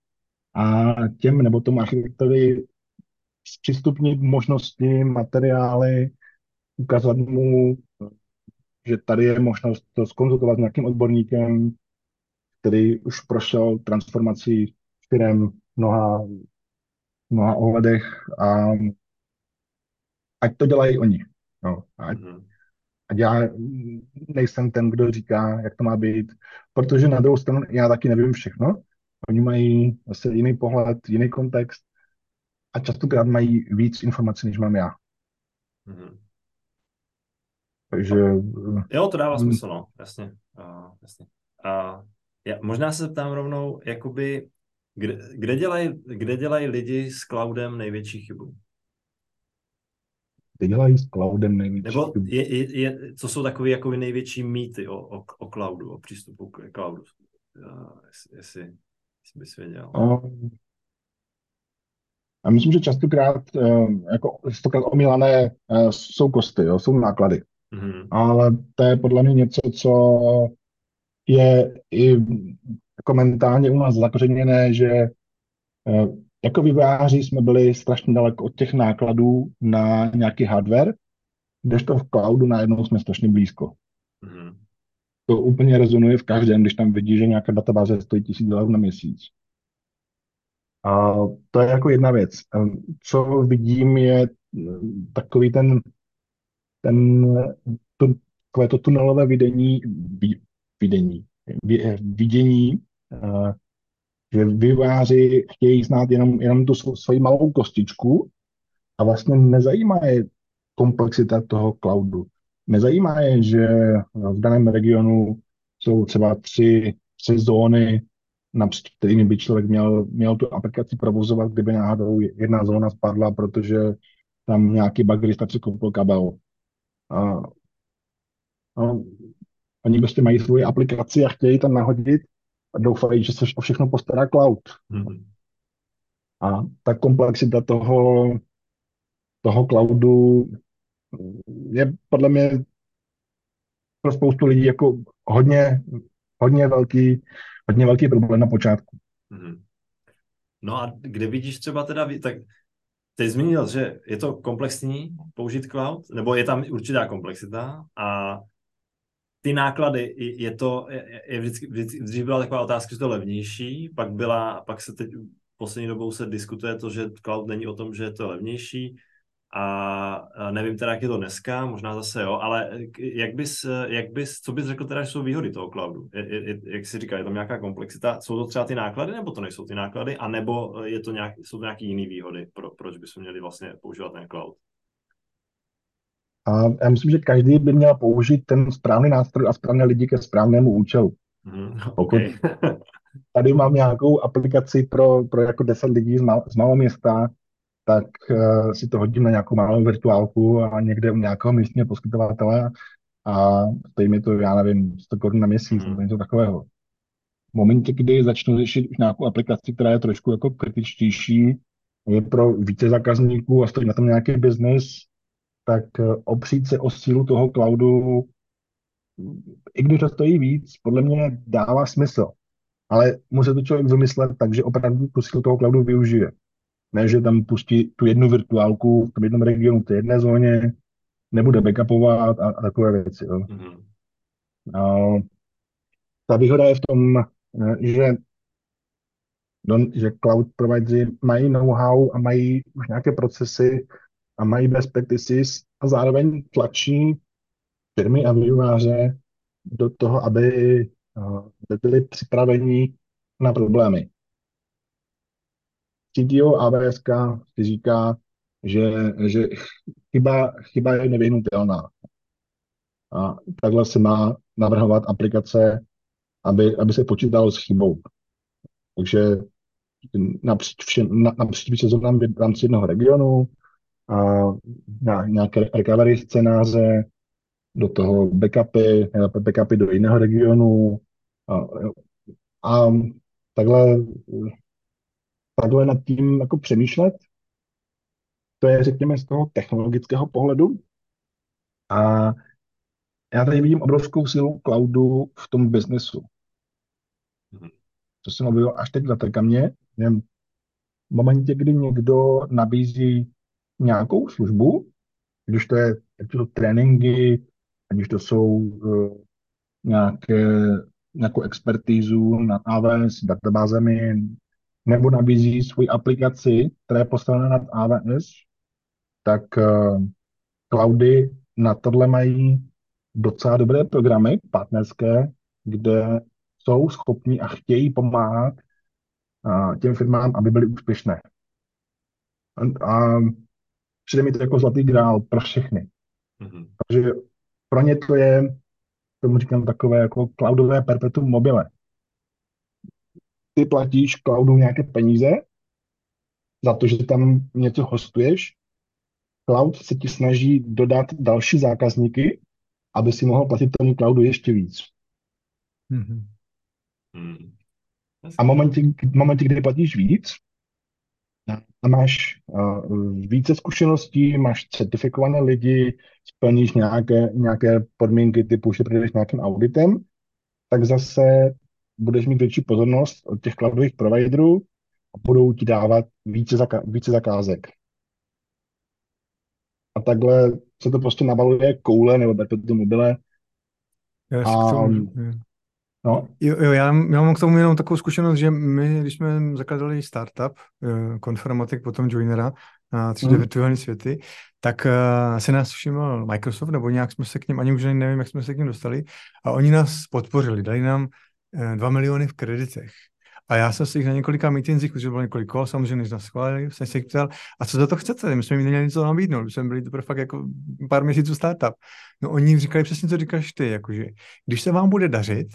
a těm nebo tomu architektovi zpřístupnit možnosti, materiály, ukázat mu, že tady je možnost to zkonzultovat s nějakým odborníkem, který už prošel transformací firem mnoha ohledech, a ať to dělají oni. No, ať já nejsem ten, kdo říká, jak to má být, protože na druhou stranu já taky nevím všechno. Oni mají zase jiný pohled, jiný kontext a častokrát mají víc informací, než mám já. Mm-hmm. Takže... Jo, to dává smysl, no. Jasně. Jasně. Já možná se zeptám rovnou, jakoby, kde dělají lidi s cloudem největší chybu? Kde dělají s cloudem největší chybu? Nebo co jsou takové jakoby největší mýty o cloudu, o přístupu k cloudu? Jestli bys věděl. A myslím, že častokrát omílané jsou kosty, jo, jsou náklady. Mm-hmm. Ale to je podle mě něco, co je i mentálně u nás zakořeněné, že jako vývojáři jsme byli strašně daleko od těch nákladů na nějaký hardware, kdežto v cloudu najednou jsme strašně blízko. Mm-hmm. To úplně rezonuje v každém, když tam vidí, že nějaká databáze stojí $1,000 na měsíc. A to je jako jedna věc. Co vidím, je takový to tunelové vidění, že vývojáři chtějí znát jenom tu svoji malou kostičku a vlastně nezajímá je komplexita toho cloudu. Nezajímá je, že v daném regionu jsou třeba tři zóny, napříč kterými by člověk měl tu aplikaci provozovat, kdyby náhodou jedna zóna spadla, protože tam nějaký bagrista překopl kabel. Oni prostě mají svoji aplikaci a chtějí tam nahodit a doufají, že se o všechno postará cloud. Mm-hmm. A ta komplexita toho cloudu je podle mě pro spoustu lidí jako hodně velký problém na počátku. No a kde vidíš třeba teda, tak ty zmínil, že je to komplexní použít cloud, nebo je tam určitá komplexita a ty náklady, je vždycky byla taková otázka, že to levnější, pak se teď poslední dobou se diskutuje to, že cloud není o tom, že je to levnější, a nevím teda, jak je to dneska, možná zase jo, ale co bys řekl teda, že jsou výhody toho cloudu? Jak jsi říkal, je tam nějaká komplexita, jsou to třeba ty náklady, nebo to nejsou ty náklady, anebo jsou to nějaké jiné výhody, proč bychom měli vlastně používat ten cloud? A já myslím, že každý by měl použít ten správný nástroj a správné lidi ke správnému účelu. Okay. Tady mám nějakou aplikaci pro jako 10 lidí z malého města, tak si to hodím na nějakou malou virtuálku a někde u nějakého místního poskytovatele a stojí mi to, já nevím, $100 na měsíc, nebo něco takového. V momentě, kdy začnu řešit už nějakou aplikaci, která je trošku jako kritičtější, je pro více zákazníků a stojí na tom nějaký biznis, tak opřít se o sílu toho cloudu, i když to stojí víc, podle mě dává smysl. Ale musí to člověk vymyslet tak, že opravdu tu sílu toho cloudu využije. Ne, že tam pustí tu jednu virtuálku v tom jednom regionu, v té jedné zóně, nebude backupovat a takové věci. Jo. Mm-hmm. Ta výhoda je v tom, že cloud provideri mají know-how a mají už nějaké procesy a mají best practices a zároveň tlačí firmy a vývojáře do toho, aby byli připraveni na problémy. CTO AWS si říká, že chyba je nevyhnutelná. A takhle se má navrhovat aplikace, aby se počítalo s chybou. Takže napříč více zónám v rámci jednoho regionu a nějaké recovery scénáře, do toho backupy do jiného regionu a takhle nad tím jako přemýšlet, to je, řekněme, z toho technologického pohledu. A já tady vidím obrovskou sílu cloudu v tom biznesu. To jsem objevil až teď v Ataccamě. v momentě, kdy někdo nabízí nějakou službu, když to je tréninky, když to jsou nějakou expertízu nad AWS, databázemi, nebo nabízí svoji aplikaci, která je postavena nad AWS, tak cloudy na tohle mají docela dobré programy partnerské, kde jsou schopni a chtějí pomáhat těm firmám, aby byly úspěšné. A přijde mi to jako zlatý grál pro všechny. Mm-hmm. Takže pro ně to je, tomu říkám, takové jako cloudové perpetuum mobile. Ty platíš cloudu nějaké peníze za to, že tam něco hostuješ. Cloud se ti snaží dodat další zákazníky, aby si mohl platit tomu cloudu ještě víc. Mm-hmm. A v momentě, kdy platíš víc, a máš více zkušeností, máš certifikované lidi, splníš nějaké podmínky typu, že projdeš nějakým auditem, tak zase budeš mít větší pozornost od těch cloudových providerů a budou ti dávat více zakázek. A takhle se to prostě nabaluje koule nebo perpetuum mobile. No. Jo, já mám k tomu jenom takovou zkušenost, že my, když jsme zakladali startup, Confirmatic, potom Joinera na 3D virtuální světy, tak se nás všiml Microsoft, nebo nějak jsme se k ním, ani už nevím, jak jsme se k ním dostali, a oni nás podpořili, dali nám 2 miliony v kreditech. A já jsem si jich na několika mítincích, protože bylo několik kol, samozřejmě než nás schválili, jsem se jich ptal, a co za to chcete? My jsme jim neměli něco nabídnout, protože jsme byli teprve fakt jako pár měsíců startup. No oni říkali přesně, co říkáš ty, jakože když se vám bude dařit,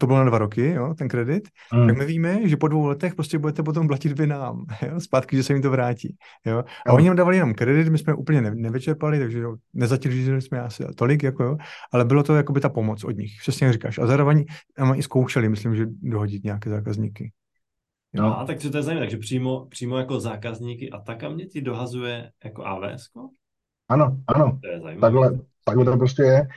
to bylo na 2 roky, jo, ten kredit, tak my víme, že po 2 letech prostě budete potom platit vy nám, jo, zpátky, že se jim to vrátí. Jo. A oni nám dávali jenom kredit, my jsme je úplně nevyčerpali, takže jo, nezatěžili jsme asi tolik, jako jo, ale bylo to jakoby ta pomoc od nich, přesně jak říkáš. A zároveň i zkoušeli, myslím, že dohodit nějaké zákazníky. Jo. No a tak to je zajímavé, takže přímo jako zákazníky Atacamě ti dohazuje jako AWS? Ano, to je zajímavé. Takhle to prostě je.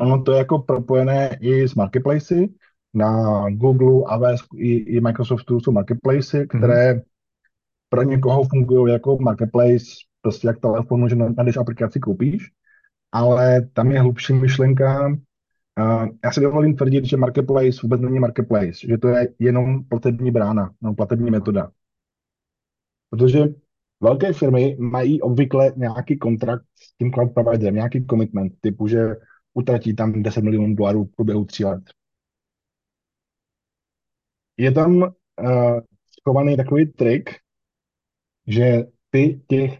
Ono to je jako propojené i s marketplacy. Na Google, AWS i Microsoftu jsou marketplacy, které pro někoho fungují jako marketplace, prostě jak telefonu, že najdeš aplikaci, koupíš, ale tam je hlubší myšlenka. Já si dovolím tvrdit, že marketplace vůbec není marketplace, že to je jenom platební brána, no, platební metoda. Protože velké firmy mají obvykle nějaký kontrakt s tím cloud providerem, nějaký commitment, typu, že utratí tam $10 milionů v průběhu 3 let. Je tam schovaný takový trik, že ty těch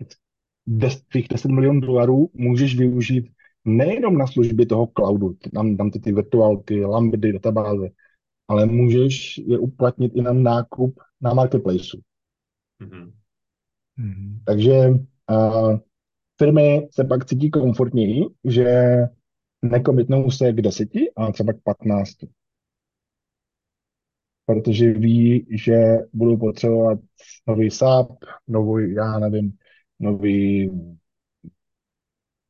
$10 milionů můžeš využít nejenom na služby toho cloudu, tam ty virtuálky, lambdy, databáze, ale můžeš je uplatnit i na nákup na marketplaceu. Mm-hmm. Takže firmy se pak cítí komfortněji, že nekomitnou se k 10, ale třeba k 15. Protože ví, že budou potřebovat nový SAP, nový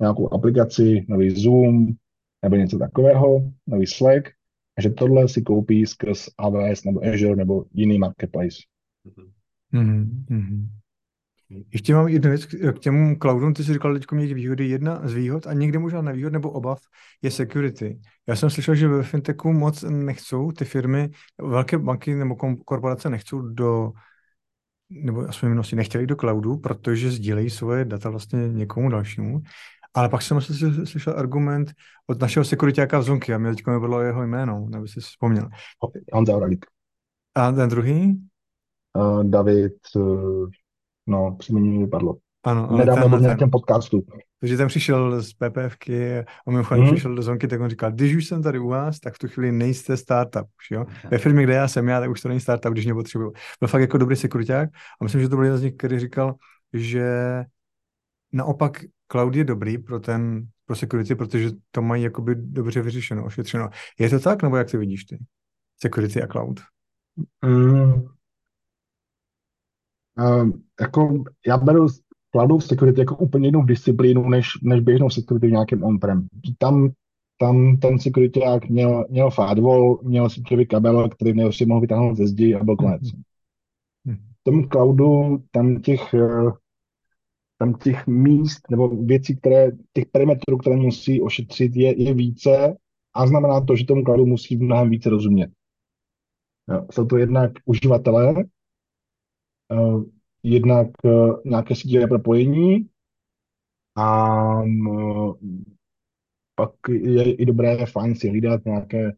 nějakou aplikaci, nový Zoom, nebo něco takového, nový Slack, a že tohle si koupí skrz AWS nebo Azure nebo jiný marketplace. Mm-hmm. Ještě mám jednu věc k těm cloudům, ty jsi říkal teďko měli výhody, jedna z výhod a někde možná nevýhod nebo obav je security. Já jsem slyšel, že ve fintechu moc nechcou ty firmy, velké banky nebo korporace nechcou nebo aspoň množství nechtěli do cloudu, protože sdílejí svoje data vlastně někomu dalšímu. Ale pak jsem slyšel argument od našeho sekuritáka v Zonky a mě teďko nebylo jeho jméno, nebo si vzpomněl. A ten druhý? David... No, příjmení vypadlo. Ano, nedávno byl v nějakém podcastu. Takže ten přišel z PPFky a mimochodem přišel do Zonky, tak on říkal, když už jsem tady u vás, tak v tu chvíli nejste startup. Už, jo? Ve firmě, kde já jsem, tak už to není startup, když mě potřebuju. Byl fakt jako dobrý sekuriták a myslím, že to byl jeden z nich, který říkal, že naopak cloud je dobrý pro security, protože to mají jakoby dobře vyřešeno, ošetřeno. Je to tak, nebo jak to vidíš ty? Security a cloud? Jako já beru cloudovou security jako úplně jinou disciplínu než běžnou security v nějakém on-prem. Tam ten securityák měl firewall, měl síťový kabel, který si mohl vytáhnout ze zdi a byl konec. tom cloudu tam těch míst nebo věcí, které těch parametrů, které musí ošetřit, je více a znamená to, že tomu cloudu musí mnohem více rozumět. Jo, jsou to jednak uživatelé, jednak nějaké sítě propojení a pak je i dobré, fajn si hlídat nějaké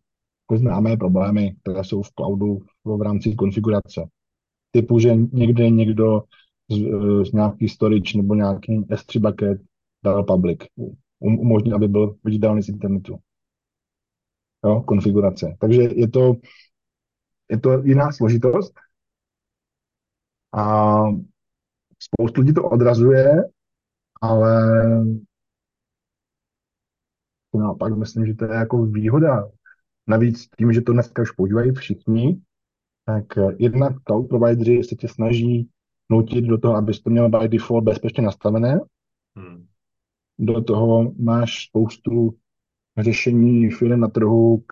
známé problémy, které jsou v cloudu v rámci konfigurace. Typu, že někde někdo z nějaký storage nebo nějaký S3 bucket dal public. Umožnil, aby byl viditelný z internetu. Jo, konfigurace. Takže je to jiná složitost a spoustu lidí to odrazuje, ale naopak myslím, že to je jako výhoda. Navíc tím, že to dneska už používají všichni, tak jednak cloud provideři se tě snaží nutit do toho, abys to měl by default bezpečně nastavené. Do toho máš spoustu řešení firem na trhu,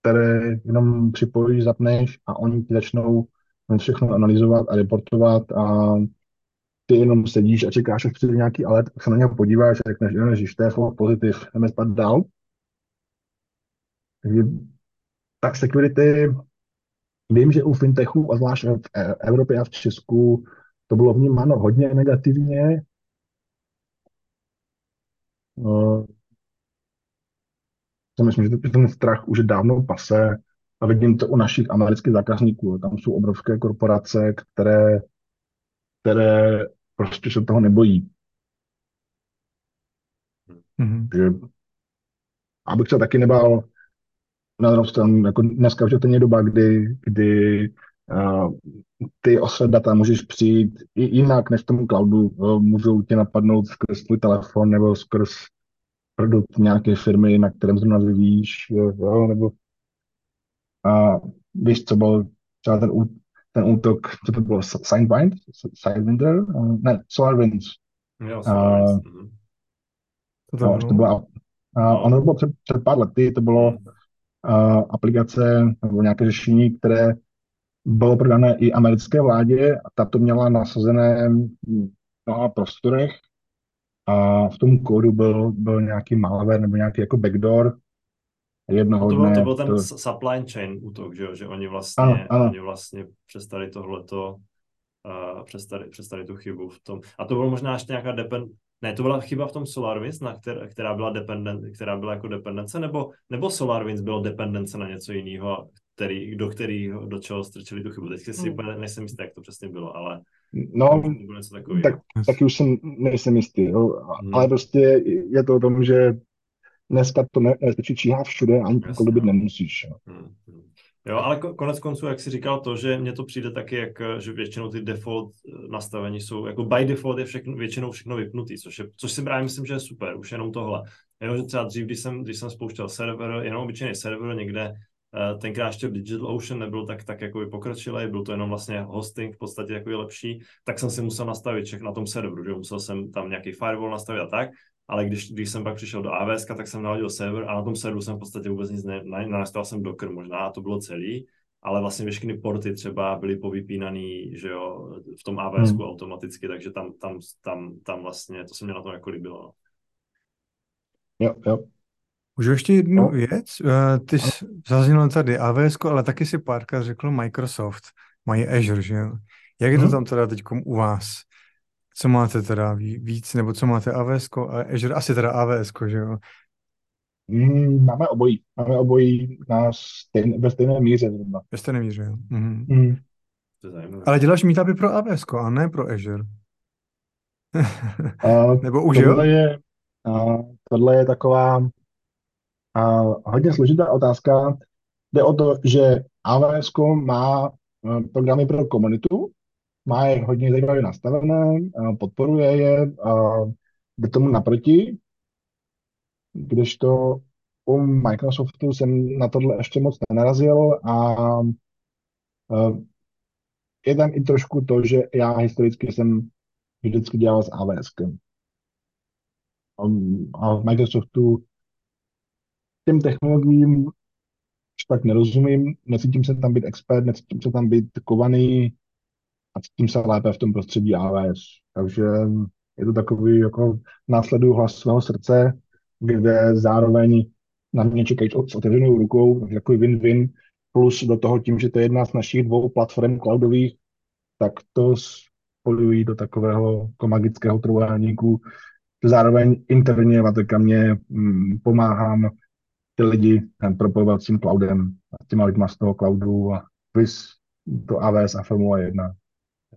které jenom připojíš, zapneš a oni ti začnou všechno analyzovat a reportovat a ty jenom sedíš a čekáš, až přijde nějaký alert, tak se na něho podíváš a řekneš, že to je for pozitiv, jdeme spát dál. Takže tak security, vím, že u fintechů, a zvlášť v Evropě a v Česku, to bylo vnímáno hodně negativně. Myslím, že ten strach už je dávno pase a vidím to u našich amerických zákazníků. Tam jsou obrovské korporace, které prostě se toho nebojí. Mm-hmm. Abych se taky nebál, na druhou stranu, jako dneska už je to doba, kdy ty o své data můžeš přijít i jinak než v tom cloudu. Můžou tě napadnout skrz tvůj telefon nebo skrz produkt nějaké firmy, na kterém zrovna vyvíjíš, nebo a víš, co byl třeba ten útok, co to bylo, SolarWinds. Jo, SolarWinds. Ono bylo před pár lety, to bylo aplikace nebo nějaké řešení, které bylo prodané i americké vládě a ta to měla nasazené v mnoha prostorech a v tom kódu byl nějaký malware nebo nějaký jako backdoor. To byl ten supply chain útok, že oni vlastně, ano. Oni vlastně přestali tohleto, přestali tu chybu v tom. A to bylo možná ještě nějaká to byla chyba v tom SolarWinds, která byla jako dependence, nebo SolarWinds bylo dependence na něco jiného, do čeho strčili tu chybu. Teď si nejsem jistý, jak to přesně bylo, ale to bylo něco takového. Taky už jsem nejsem jistý, ale prostě je to o tom, že dneska to nestačí číhá všude, ani pokud byt nemusíš. Jo, ale konec konců, jak jsi říkal to, že mně to přijde taky, že většinou ty default nastavení jsou, jako by default je většinou všechno vypnutý, což si právě myslím, že je super, už jenom tohle. Jenom, že třeba dřív, když jsem spouštěl server, jenom obyčejný server někde, tenkrát ještě DigitalOcean nebyl tak jako pokročilej, byl to jenom vlastně hosting v podstatě jako lepší, tak jsem si musel nastavit všechno na tom serveru, že musel jsem tam nějaký firewall nastavit a tak. Ale když jsem pak přišel do AWS, tak jsem nahodil server a na tom serveru jsem v podstatě vůbec nic nenastal jsem Docker možná a to bylo celý, ale vlastně všechny porty třeba byly povypínaný, že jo, v tom AWSku automaticky, takže tam vlastně, to se mě na tom jako líbilo. Jo. Už ještě jednu věc, ty jsi zazněl tady AWSku, ale taky si párkrát řekl Microsoft, mají Azure, že jo. Jak je to tam teda teď u vás? Co máte teda víc, nebo co máte AWSko a Azure? Asi teda AWSko, že jo? Máme obojí ve stejné míře. Ve stejné míře, jo. Ale děláš meetupy pro AWSko a ne pro Azure. Nebo už jo? Tohle je taková hodně složitá otázka. Jde o to, že AWSko má programy pro komunitu, má je hodně zajímavě nastavené, podporuje je, jde tomu naproti, kdežto u Microsoftu jsem na tohle ještě moc nenarazil a je tam i trošku to, že já historicky jsem vždycky dělal s AWSkem. A v Microsoftu těm technologiím tak nerozumím, necítím se tam být expert, necítím se tam být kovaný, a tím se lépe v tom prostředí AWS. Takže je to takový, jako následuju hlas svého srdce, kde zároveň na mě čekají s otevřenou rukou, takže takový win-win, plus do toho tím, že to je jedna z našich dvou platform cloudových, tak to spojují do takového magického trojuhelníku. Zároveň interně v Ataccamě pomáhám ty lidi propojovat s tím cloudem, s těma lidma z toho cloudu a vys to AWS a Formula 1.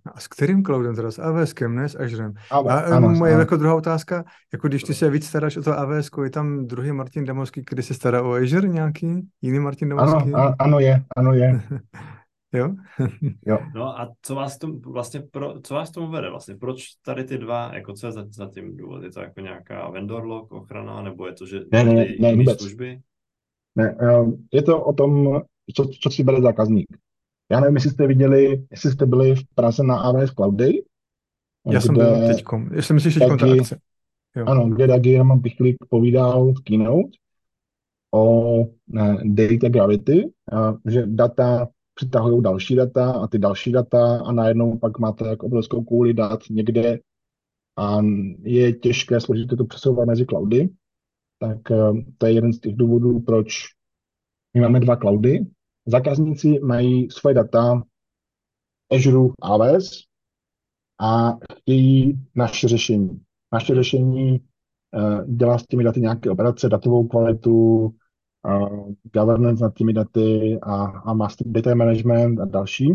A s kterým cloudem teda? S AWSkem, ne s Azurem? A moje jako druhá otázka, jako když ty se víc staráš o to AWSku, je tam druhý Martin Damovský, který se stará o Azure nějaký? Jiný Martin Damovský? Ano, je. Jo? Jo. No a co vás tomu vlastně, co vás tomu vede vlastně? Proč tady ty dva, jako co je za tím důvod? Je to jako nějaká vendor lock, ochrana, nebo je to, že jiné služby? Ne, je to o tom, co si bere zákazník. Já nevím, jestli jste byli v Praze na AWS Cloud Day. Já jsem byl teďkom, jestli myslíš teďkom ta akce. Jo. Ano, kde Dagi Roman Pichlík povídal v keynote o data gravity, že data přitahují další data a ty další data a najednou pak máte jako obrovskou kouli dat někde a je těžké složitě to přesouvat mezi cloudy. Tak to je jeden z těch důvodů, proč my máme dva cloudy. Zákazníci mají svoje data Azure AWS a chtějí naše řešení. Naše řešení dělá s těmi daty nějaké operace, datovou kvalitu, governance nad těmi daty a master data management a další.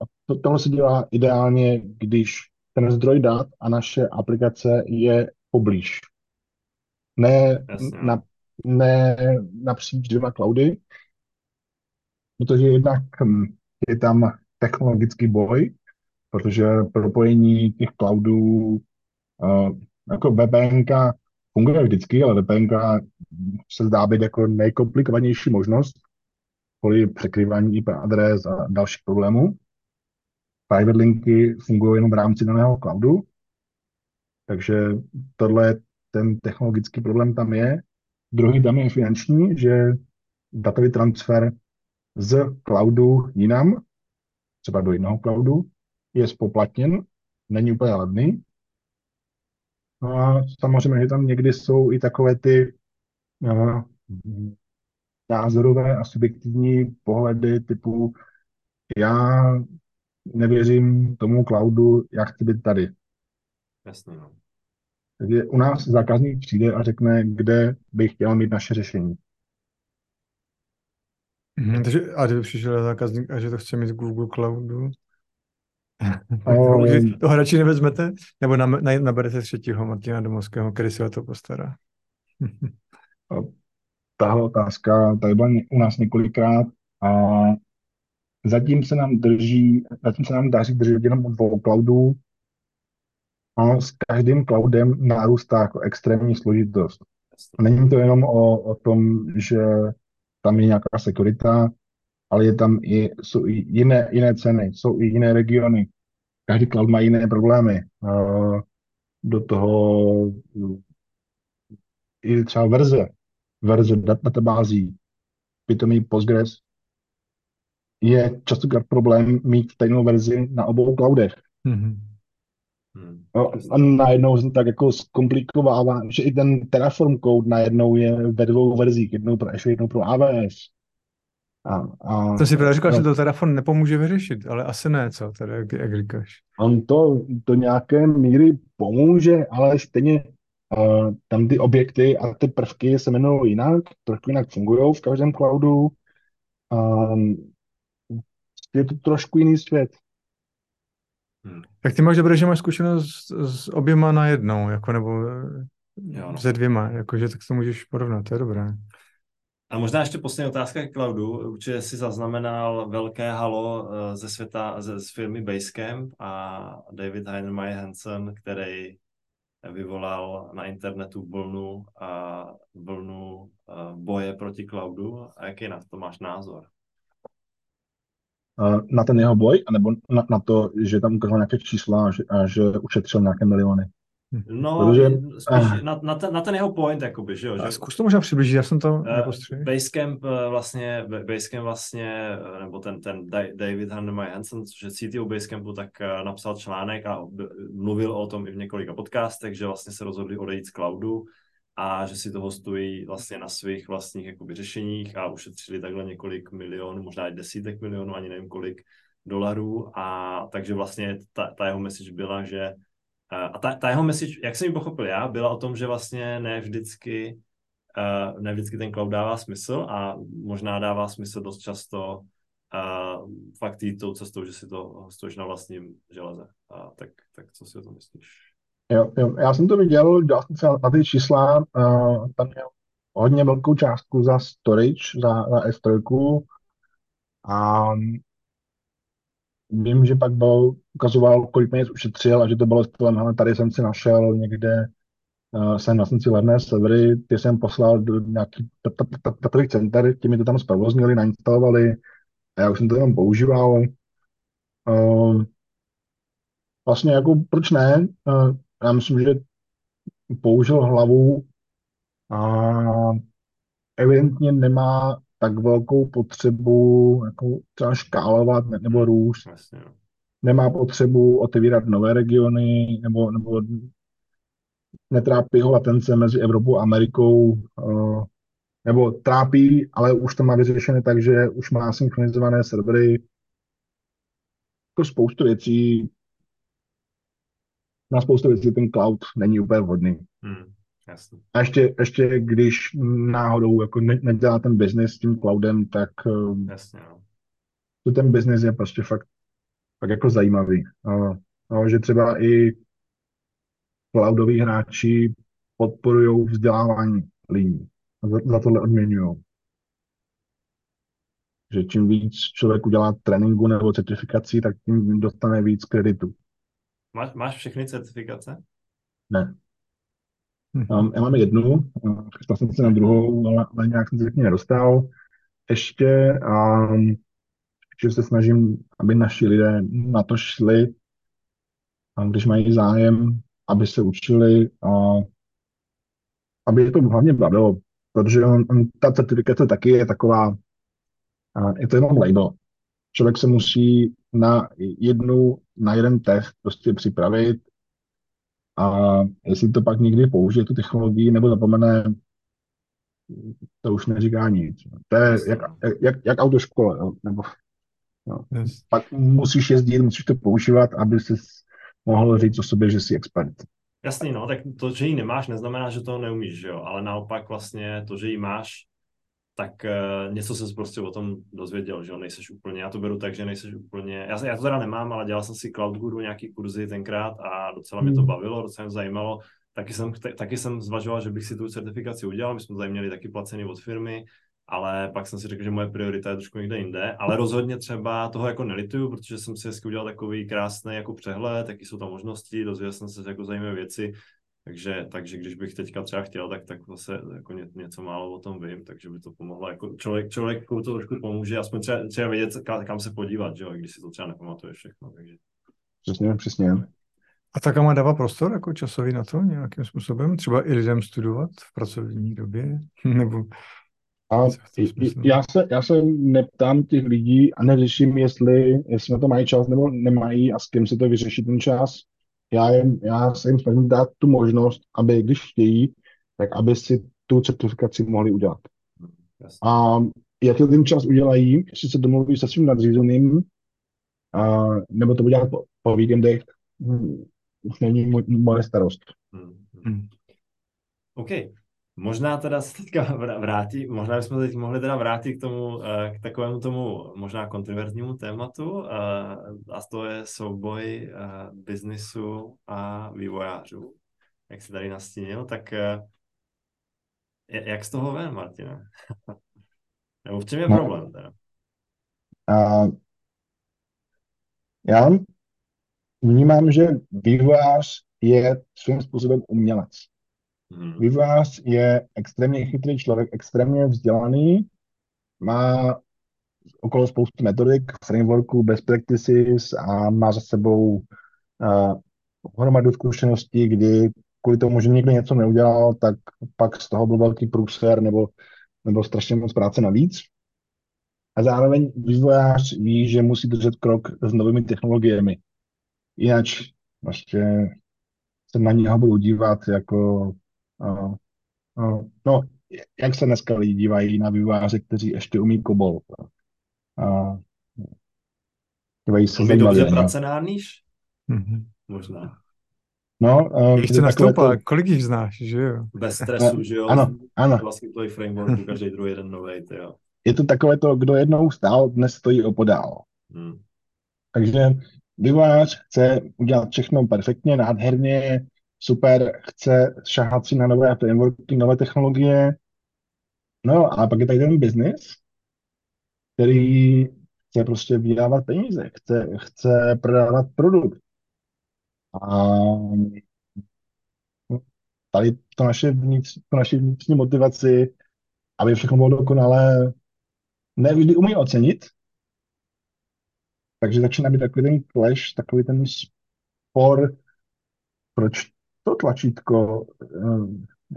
A tohle se dělá ideálně, když ten zdroj dat a naše aplikace je poblíž. Ne napříč dvěma cloudy, protože jednak je tam technologický boj, protože propojení těch cloudů, jako VPNka funguje vždycky, ale VPNka se zdá být jako nejkomplikovanější možnost kvůli překrývání IP adres a dalších problémů. Private linky fungují jenom v rámci daného cloudu, takže tohle, ten technologický problém tam je. Druhý tam je finanční, že datový transfer z cloudu jinam, třeba do jiného cloudu, je spoplatněn, není úplně levný. No a samozřejmě, že tam někdy jsou i takové ty názorové a subjektivní pohledy typu já nevěřím tomu cloudu, já chci být tady. Jasně, no. Takže u nás zákazník přijde a řekne, kde bych chtěl mít naše řešení. Takže, a kdyby přišel zákazník a že to chce mít z Google Cloudu, toho radši nevezmete? Nebo naberete třetího Martina Damovského, který se o to postará? Tahle otázka tady byla u nás několikrát a zatím se nám daří držet jenom od dvou cloudů a s každým cloudem narůstá jako extrémní složitost. Není to jenom o tom, že tam je nějaká sekurita, ale je tam jsou i jiné ceny, jsou i jiné regiony. Každý cloud má jiné problémy. Do toho i třeba verze databází, pitomý Postgres, je častokrát problém mít stejnou verzi na obou cloudech. Mm-hmm. A najednou se tak jako zkomplikovává, že i ten Terraform code najednou je ve dvou verzích, jednou pro Azure, jednou pro AWS. To si právě říkal, že to Terraform nepomůže vyřešit, ale asi ne, co tady, jak říkáš? On to do nějaké míry pomůže, ale stejně tam ty objekty a ty prvky se jmenují jinak, trošku jinak fungují v každém cloudu. Je to trošku jiný svět. Tak ty máš dobré, že máš zkušenost s oběma najednou, jako nebo se dvěma, jakože tak to můžeš porovnat, to je dobré. A možná ještě poslední otázka k cloudu, určitě jsi zaznamenal velké halo z firmy Basecamp a David Heinemeier Hansson, který vyvolal na internetu vlnu boje proti cloudu. A jaký na to máš názor? Na ten jeho boj, anebo na to, že tam ukazoval nějaké čísla a že ušetřil nějaké miliony? No, protože, na ten jeho point, jakoby, že jo. Že... Zkus to možná přiblížit, já jsem to nepostřihl. Basecamp vlastně, nebo ten David Heinemeier Hansson, což je CTO Basecampu, tak napsal článek a mluvil o tom i v několika podcastech, že vlastně se rozhodli odejít z cloudu a že si to hostují vlastně na svých vlastních jakoby řešeních a ušetřili takhle několik milionů, možná i desítek milionů, ani nevím kolik dolarů, a takže vlastně ta jeho message byla, že a ta jeho message, jak jsem ji pochopil já, byla o tom, že vlastně ne vždycky ten cloud dává smysl a možná dává smysl dost často fakt jít tou cestou, že si to hostuješ na vlastním železe. Tak co si o tom myslíš? Jo, já jsem to viděl, dělal jsem se na ty čísla, tam měl hodně velkou částku za storage, za S3 a vím, že pak ukazoval, kolik peněz ušetřil a že to bylo ale tady jsem si našel někde, jsem si levné servery, ty jsem poslal do nějakých datových center, ti mi to tam zprovoznili, nainstalovali a já už jsem to tam používal. Vlastně jako proč ne? Já myslím, že použil hlavu a evidentně nemá tak velkou potřebu jako třeba škálovat nebo růst. Vlastně. Nemá potřebu otevírat nové regiony nebo netrápí ho latence mezi Evropou a Amerikou. Nebo trápí, ale už to má vyřešené tak, že už má synchronizované servery. To spoustu věcí. Na spoustu věcí ten cloud není úplně vhodný. Jasně. A ještě když náhodou jako nedělá ten business s tím cloudem, tak jasně, no. To ten business je prostě fakt jako zajímavý. Že třeba i cloudoví hráči podporují vzdělávání lidí. Za tohle odměňují. Že čím víc člověk udělá tréninku nebo certifikací, tak tím dostane víc kreditu. Máš všechny certifikace? Ne. Já mám jednu, chystal jsem se na druhou, ale nějak jsem se k ní nedostal. Ještě se snažím, aby naši lidé na to šli, když mají zájem, aby se učili a aby je to hlavně bavilo, protože ta certifikace taky je taková, je to jenom label. Člověk se musí na jeden test prostě připravit. A jestli to pak někdy použije tu technologii nebo zapomene, to už neříká nic. To je jak autoškola. Jo? Nebo, no. Yes. Pak musíš jezdit, musíš to používat, aby jsi mohl říct o sobě, že jsi expert. Jasný, no, tak to, že ji nemáš, neznamená, že to neumíš, jo? Ale naopak vlastně to, že ji máš, tak něco se prostě o tom dozvěděl, že jo? Nejseš úplně, já to beru tak, že nejseš úplně, já to teda nemám, ale dělal jsem si Cloud Guru nějaký kurzy tenkrát a docela mě to bavilo, docela mě zajímalo, taky jsem zvažoval, že bych si tu certifikaci udělal, my jsme tady měli taky placený od firmy, ale pak jsem si řekl, že moje priorita je trošku někde jinde, ale rozhodně třeba toho jako nelituju, protože jsem si hezky udělal takový krásný jako přehled, jaký jsou tam možnosti, dozvěděl jsem se jako zajímavé věci. Takže když bych teďka třeba chtěl, tak zase jako něco málo o tom vím, takže by to pomohlo. Jako člověku to trošku pomůže, aspoň třeba vědět, kam se podívat, že jo, když si to třeba nepamatuje všechno. Takže... Přesně. A tak má dává prostor jako časový na to nějakým způsobem? Třeba i lidem studovat v pracovní době? Nebo... A já se neptám těch lidí a neřeším, jestli na to mají čas nebo nemají a s kým se to vyřeší ten čas. Já se jim snažím dát tu možnost, aby když chtějí, tak aby si tu certifikaci mohli udělat. Jasně. A jaký ten čas udělají, jestli se domluví se svým nadřízeným, nebo to udělat po víkendech, už není moje starost. OK. Možná teda se teďka vrátí, možná bychom se teď mohli teda vrátit k takovému tomu možná kontroverznímu tématu a to je souboj biznisu a vývojářů. Jak jsi tady nastínil, tak jak z toho ven, Martine? Nebo v čem je problém teda? Já vnímám, že vývojář je svým způsobem umělec. Vývojář je extrémně chytrý člověk, extrémně vzdělaný, má okolo spoustu metodik, frameworků, best practices a má za sebou hromadu zkušeností, kdy kvůli tomu, že někdo něco neudělal, tak pak z toho byl velký průser nebo strašně moc práce navíc. A zároveň vývojář ví, že musí držet krok s novými technologiemi. Jinak vlastně se na něho budou dívat jako... No, jak se dneska lidi dívají na vývojáře, kteří ještě umí COBOL. Dívají se dobře pracenárníš? Mm-hmm. Možná. No, chci nastoupit, to... kolik jich znáš, že jo? Bez stresu, že jo? Ano. Vlastně to je framework, každý druhý jeden novej, ty jo. Je to takové to, kdo jednou stál, dnes stojí opodál. Hmm. Takže vývojář chce udělat všechno perfektně, nádherně, super, chce šahat si na nové frameworky, nové technologie. No, ale pak je tady ten biznis, který chce prostě vydávat peníze, chce prodávat produkt. A tady to naše vnitřní motivaci, aby všechno bylo dokonalé, nevždy umí ocenit. Takže začíná být takový ten clash, takový ten spor, proč to tlačítko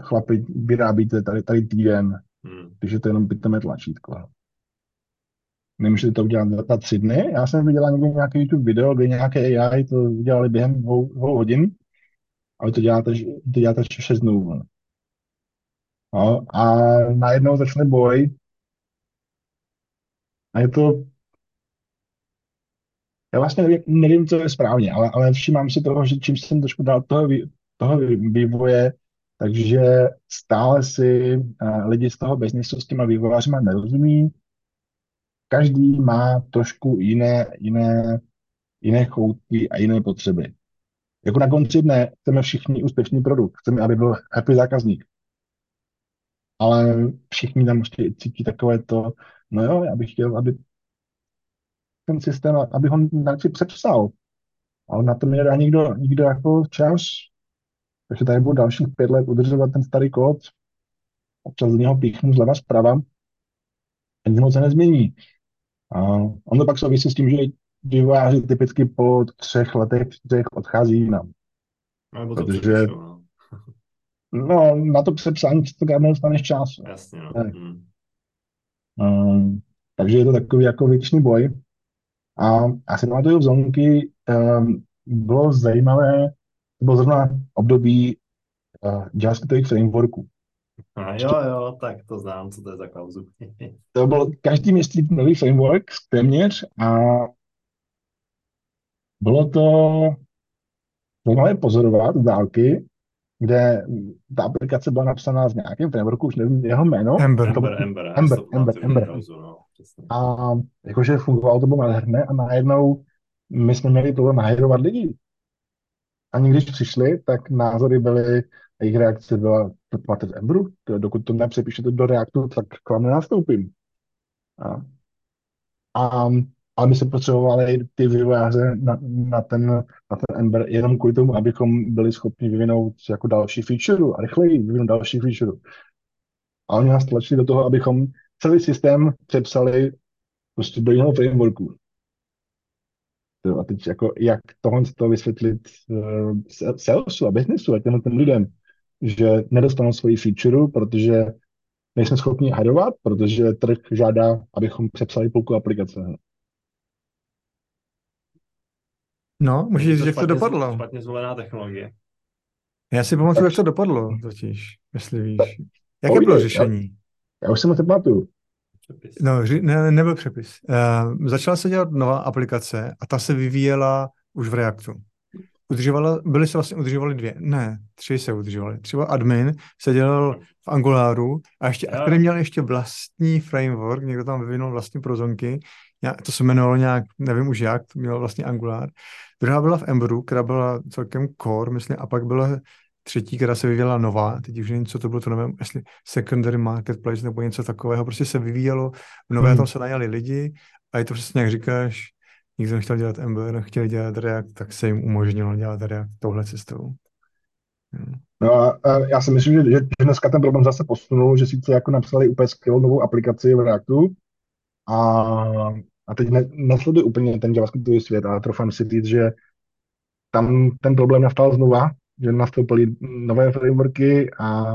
chlapi vyrábíte tady týden, když je to jenom pitomé tlačítko. Nemůžete to udělat za 3 dny. Já jsem viděl nějaké YouTube video, kde nějaké AI to udělali během 2 hodin, ale to děláte 6 dnů. No, a najednou začne boj. A je to... Já vlastně nevím, co je správně, ale všimám si toho, že čím jsem trošku dal toho vývoje, takže stále si lidi z toho biznesu s těma vývojářima nerozumí. Každý má trošku jiné choutky a jiné potřeby. Jako na konci dne chceme všichni úspěšný produkt, chceme, aby byl happy zákazník. Ale všichni tam prostě cítí takové to, no jo, já bych chtěl, aby ten systém, aby ho radši přepsal. Ale na to mi nedá nikdo jako čas. Takže tady budu dalších 5 let udržovat ten starý kód. Občas z něho píchnu zleva zprava. A nic moc se nezmění. A on to pak souvisí s tím, že vývojáři typicky po 3 letech odchází jinam. No, protože no, na to přepsání častokrát nedostaneš čas. Jasně, no. Tak. Takže je to takový jako věčný boj. A asi pamatuju v Zonky, bylo zajímavé, to bylo zrovna období JavaScriptových frameworků. A jo, tak to znám, co to je za kauzu. To byl každý měsíc nový framework, téměř, a bylo to zajímavé pozorovat z dálky, kde ta aplikace byla napsaná z nějakým frameworku, už nevím jeho jméno. Ember. No, a jakože fungovalo, to bylo nádherné, a najednou my jsme měli tohle nahajrovat lidi. A když přišli, tak názory byly, jejich reakce byla, to máte v Emberu, dokud to nepřepíšete do Reactu, tak k vám nenastoupím. Ale my se potřebovali ty vývojáře na ten Ember jenom kvůli tomu, abychom byli schopni vyvinout jako další feature a rychleji vyvinout další feature. A oni nás tlačili do toho, abychom celý systém přepsali prostě do jiného frameworku. A teď jako, jak tohle vysvětlit salesu a biznesu a těm lidem, že nedostanou svoji feature, protože nejsme schopni hajovat, protože trh žádá, abychom přepsali půlku aplikace. No, můžu říct, jak to dopadlo. Špatně zvolená technologie. Já si pamatuju, jak to dopadlo totiž, jestli víš. Jaké bylo řešení? Já už jsem na to pamatuju. Přepis. No, nebyl přepis. Začala se dělat nová aplikace a ta se vyvíjela už v Reactu. Udržovaly 3 se udržovaly. Třeba admin se dělal v Angularu a který měl ještě vlastní framework, někdo tam vyvinul vlastní prozonky, to se jmenovalo nějak, nevím už jak, to měl vlastně Angular. Druhá byla v Emberu, která byla celkem core, myslím, a pak byla třetí, která se vyvíjela nová, teď už nevím, co to bylo, to nevím, jestli secondary marketplace nebo něco takového, prostě se vyvíjelo, nové tam se najali lidi a je to přesně, jak říkáš, nikdo nechtěl dělat Ember, chtěl dělat React, tak se jim umožnilo dělat React touhle cestou. No a já si myslím, že dneska ten problém zase posunul, že sice jako napsali úplně skvělou novou aplikaci v Reactu a teď nesleduje úplně ten JavaScriptový svět, ale trofám si říct, že tam ten problém nastal znova, že nastoupily nové frameworky a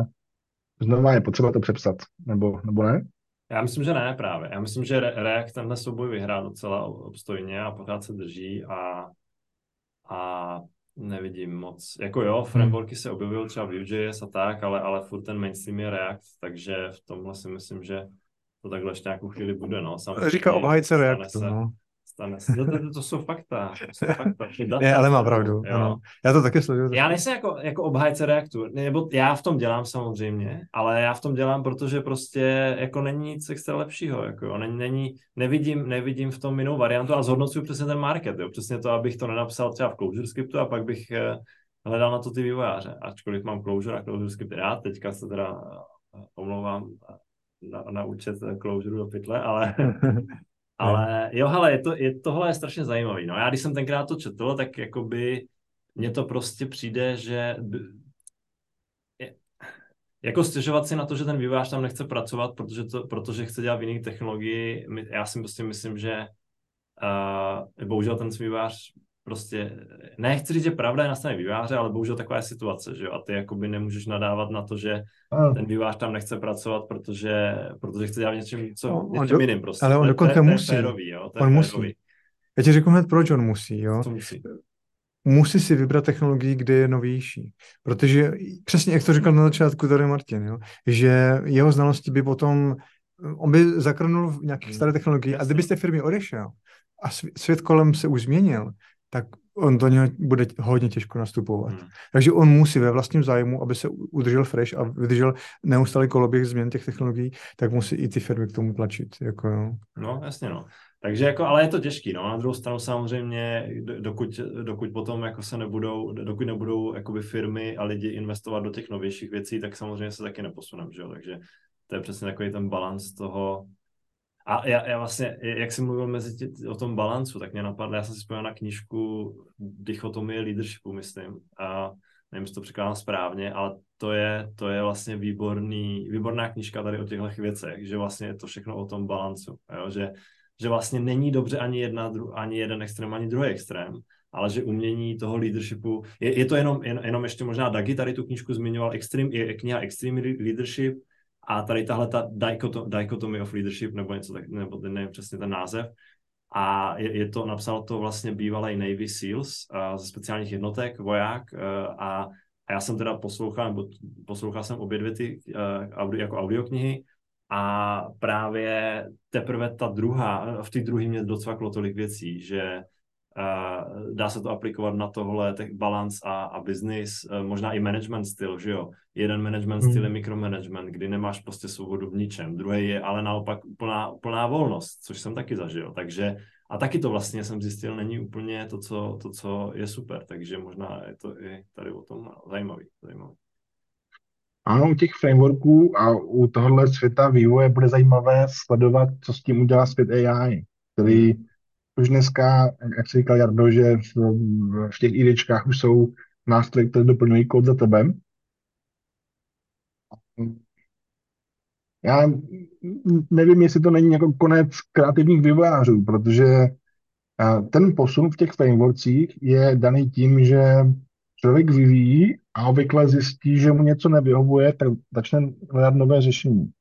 znova je potřeba to přepsat, nebo ne? Já myslím, že ne právě. Já myslím, že React tenhle souboj vyhrál docela obstojně a pořád se drží a nevidím moc. Jako jo, frameworky se objevují třeba v Vue.js a tak, ale furt ten mainstream je React, takže v tomhle si myslím, že to takhle ještě nějakou chvíli bude, no. Samozřejmě říká obhájce Reactu, no. To jsou fakta. Ne, ale má pravdu. Ano. Já to taky sleduju. Já nejsem jako obhájce Reactu, nebo já v tom dělám samozřejmě, ale já v tom dělám, protože prostě jako není nic extra lepšího. Jako, nevidím v tom jinou variantu a zhodnocuju přesně ten market. Jo. Přesně to, abych to nenapsal třeba v Closure Scriptu a pak bych hledal na to ty vývojáře. Ačkoliv mám Closure a Closure Script rád, teďka se teda omlouvám na účet Closure do pytle, ale... Ale jo, hele, tohle je strašně zajímavý. No. Já když jsem tenkrát to četl, tak jakoby mně to prostě přijde, že jako stěžovat si na to, že ten vývojář tam nechce pracovat, protože chce dělat v jiných technologii. Já si prostě myslím, že bohužel ten vývojář prostě, nechci říct, že pravda je na straně vývojáře, ale bohužel taková je situace, že jo, a ty jakoby nemůžeš nadávat na to, že ten vývojář tam nechce pracovat, protože chce dělat něčím jiným prostě. Ale on dokonce musí. On musí. Já ti řeknu hned, proč on musí, jo. Musí si vybrat technologii, kde je novější. Protože přesně, jak to říkal na začátku tady Martin, jo, že jeho znalosti by potom, on by zakrnul v nějakých staré technologií a kdyby z té firmy odešel a svět kolem se už změnil, tak on do něho bude hodně těžko nastupovat. Takže on musí ve vlastním zájmu, aby se udržel fresh a vydržel neustálý koloběh změn těch technologií, tak musí i ty firmy k tomu tlačit. Jako, no. No, jasně, no. Takže jako, ale je to těžký, no. Na druhou stranu samozřejmě, dokud potom jako se nebudou jakoby firmy a lidi investovat do těch novějších věcí, tak samozřejmě se taky neposuneme, že jo. Takže to je přesně takový ten balans toho. A já vlastně, jak jsem mluvil o tom balancu, tak mě napadlo, já jsem si vzpomněl na knížku Dichotomie leadershipu, myslím, a nevím, jestli to překládám správně, ale to je vlastně výborná knížka tady o těchto věcech, že vlastně je to všechno o tom balancu, jo? Že vlastně není dobře ani jeden extrém, ani druhý extrém, ale že umění toho leadershipu, je to jenom ještě možná Dagi tady tu knížku zmiňoval, je kniha Extreme Leadership, a tady tahle ta dichotomy of leadership, nebo něco tak, nebo nevím přesně ten název. A je to, napsal to vlastně bývalý Navy Seals ze speciálních jednotek, voják. A já jsem teda poslouchal jsem obě dvě ty audioknihy. A právě teprve v té druhé mě docvaklo tolik věcí, že dá se to aplikovat na tohle balance a business, možná i management styl, že jo. Jeden management styl je mikromanagement, kdy nemáš prostě svobodu v ničem. Druhý je ale naopak plná volnost, což jsem taky zažil. Takže a taky to vlastně jsem zjistil, není úplně to, co je super. Takže možná je to i tady o tom zajímavý. Ano, u těch frameworků a u tohohle světa vývoje bude zajímavé sledovat, co s tím udělá svět AI, který už dneska, jak jsi říkal, Jardo, že v těch IDčkách už jsou nástroje, které doplňují kód za tebe. Já nevím, jestli to není jako konec kreativních vývojářů, protože ten posun v těch frameworkcích je daný tím, že člověk vyvíjí a obvykle zjistí, že mu něco nevyhovuje, tak začne hledat nové řešení.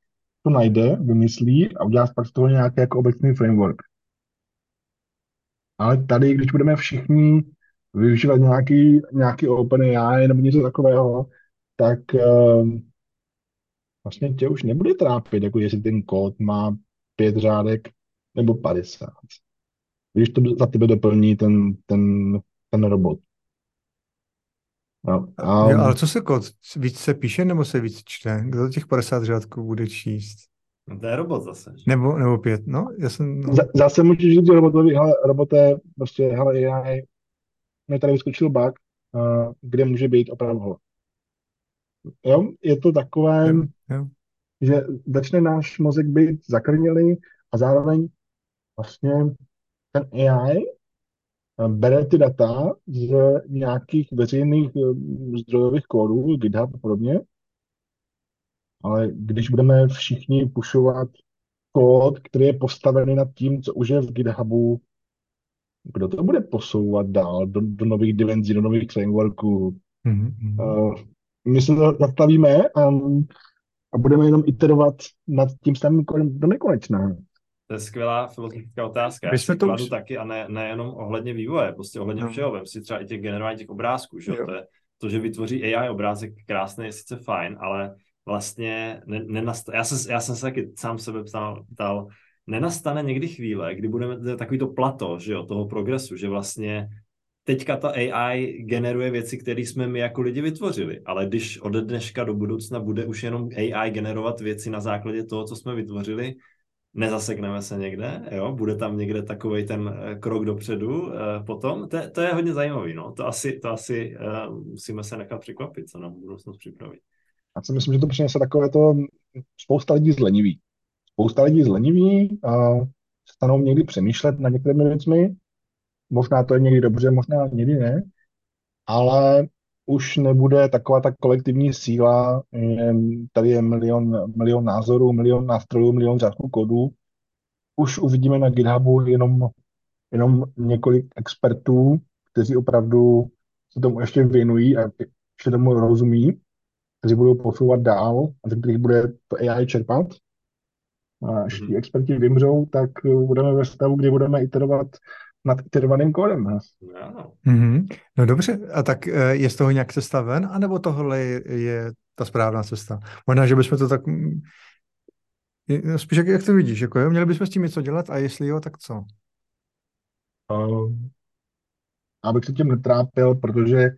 To najde, vymyslí a udělá pak z toho nějaký jako obecný framework. Ale tady, když budeme všichni využívat nějaký OpenAI nebo něco takového, tak vlastně tě už nebude trápit, jako jestli ten kód má 5 řádek nebo 50. Když to za tebe doplní ten robot. No, ale co se kód? Víc se píše nebo se víc čte? Kdo těch 50 řádků bude číst? No to je robot zase. Nebo 5, no? Zase můžeš říct roboté, prostě, hele, mě tady vyskočil bug, kde může být opravdu. Jo, je to takové, jo. Že začne náš mozek být zakrnělý a zároveň vlastně ten AI bere ty data z nějakých veřejných zdrojových kódů, GitHub a podobně, ale když budeme všichni pušovat kód, který je postavený nad tím, co už je v GitHubu, kdo to bude posouvat dál do nových dimenzí, do nových frameworků. My se to zastavíme a budeme jenom iterovat nad tím samým kolem do nekonečna. To je skvělá filozofická otázka. Já to kladu taky a nejenom ohledně vývoje, prostě ohledně všeho. Vem si třeba i těch generování těch obrázků. Že? To, že vytvoří AI obrázek krásný, je sice fajn, ale vlastně já jsem se taky sám sebe ptal, nenastane někdy chvíle, kdy budeme takovýto plato, že jo, toho progresu, že vlastně teďka ta AI generuje věci, které jsme my jako lidi vytvořili, ale když od dneška do budoucna bude už jenom AI generovat věci na základě toho, co jsme vytvořili, nezasekneme se někde, jo, bude tam někde takovej ten krok dopředu potom, to je hodně zajímavý, no, to asi musíme se nechat překvapit, co nám budoucnost připravit. Já si myslím, že to přinese takové to spousta lidí zleniví a stanou někdy přemýšlet nad některými věcmi, možná to je někdy dobře, možná někdy ne, ale už nebude taková ta kolektivní síla, tady je milion názorů, milion nástrojů, milion řádků kodů. Už uvidíme na GitHubu jenom několik expertů, kteří opravdu se tomu ještě věnují a ještě tomu rozumí, kteří budou posouvat dál a ze kterých bude to AI čerpat. A až ti experti vymřou, tak budeme ve stavu, kdy budeme iterovat nad iterovaným kódem. No dobře, a tak je z toho nějak cesta ven, anebo tohle je ta správná cesta? Možná, že bychom to tak... Spíš jak to vidíš, jako jo? Měli bychom s tím něco dělat a jestli jo, tak co? Abych se tím netrápil, protože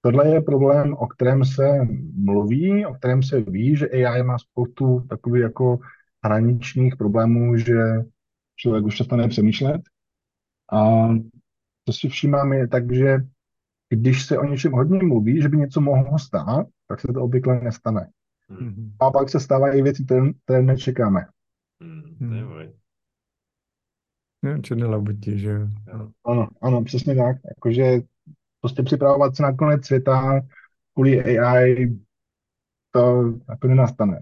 tohle je problém, o kterém se mluví, o kterém se ví, že AI má spoustu takových jako hraničních problémů, že člověk už přestane přemýšlet. A to si všímáme je tak, že když se o něčem hodně mluví, že by něco mohlo stát, tak se to obvykle nestane. A pak se stávají věci, které nečekáme. Černé labutí, že jo? Ano, přesně tak. Jakože prostě připravovat se na konec světa kvůli AI, to jako nenastane.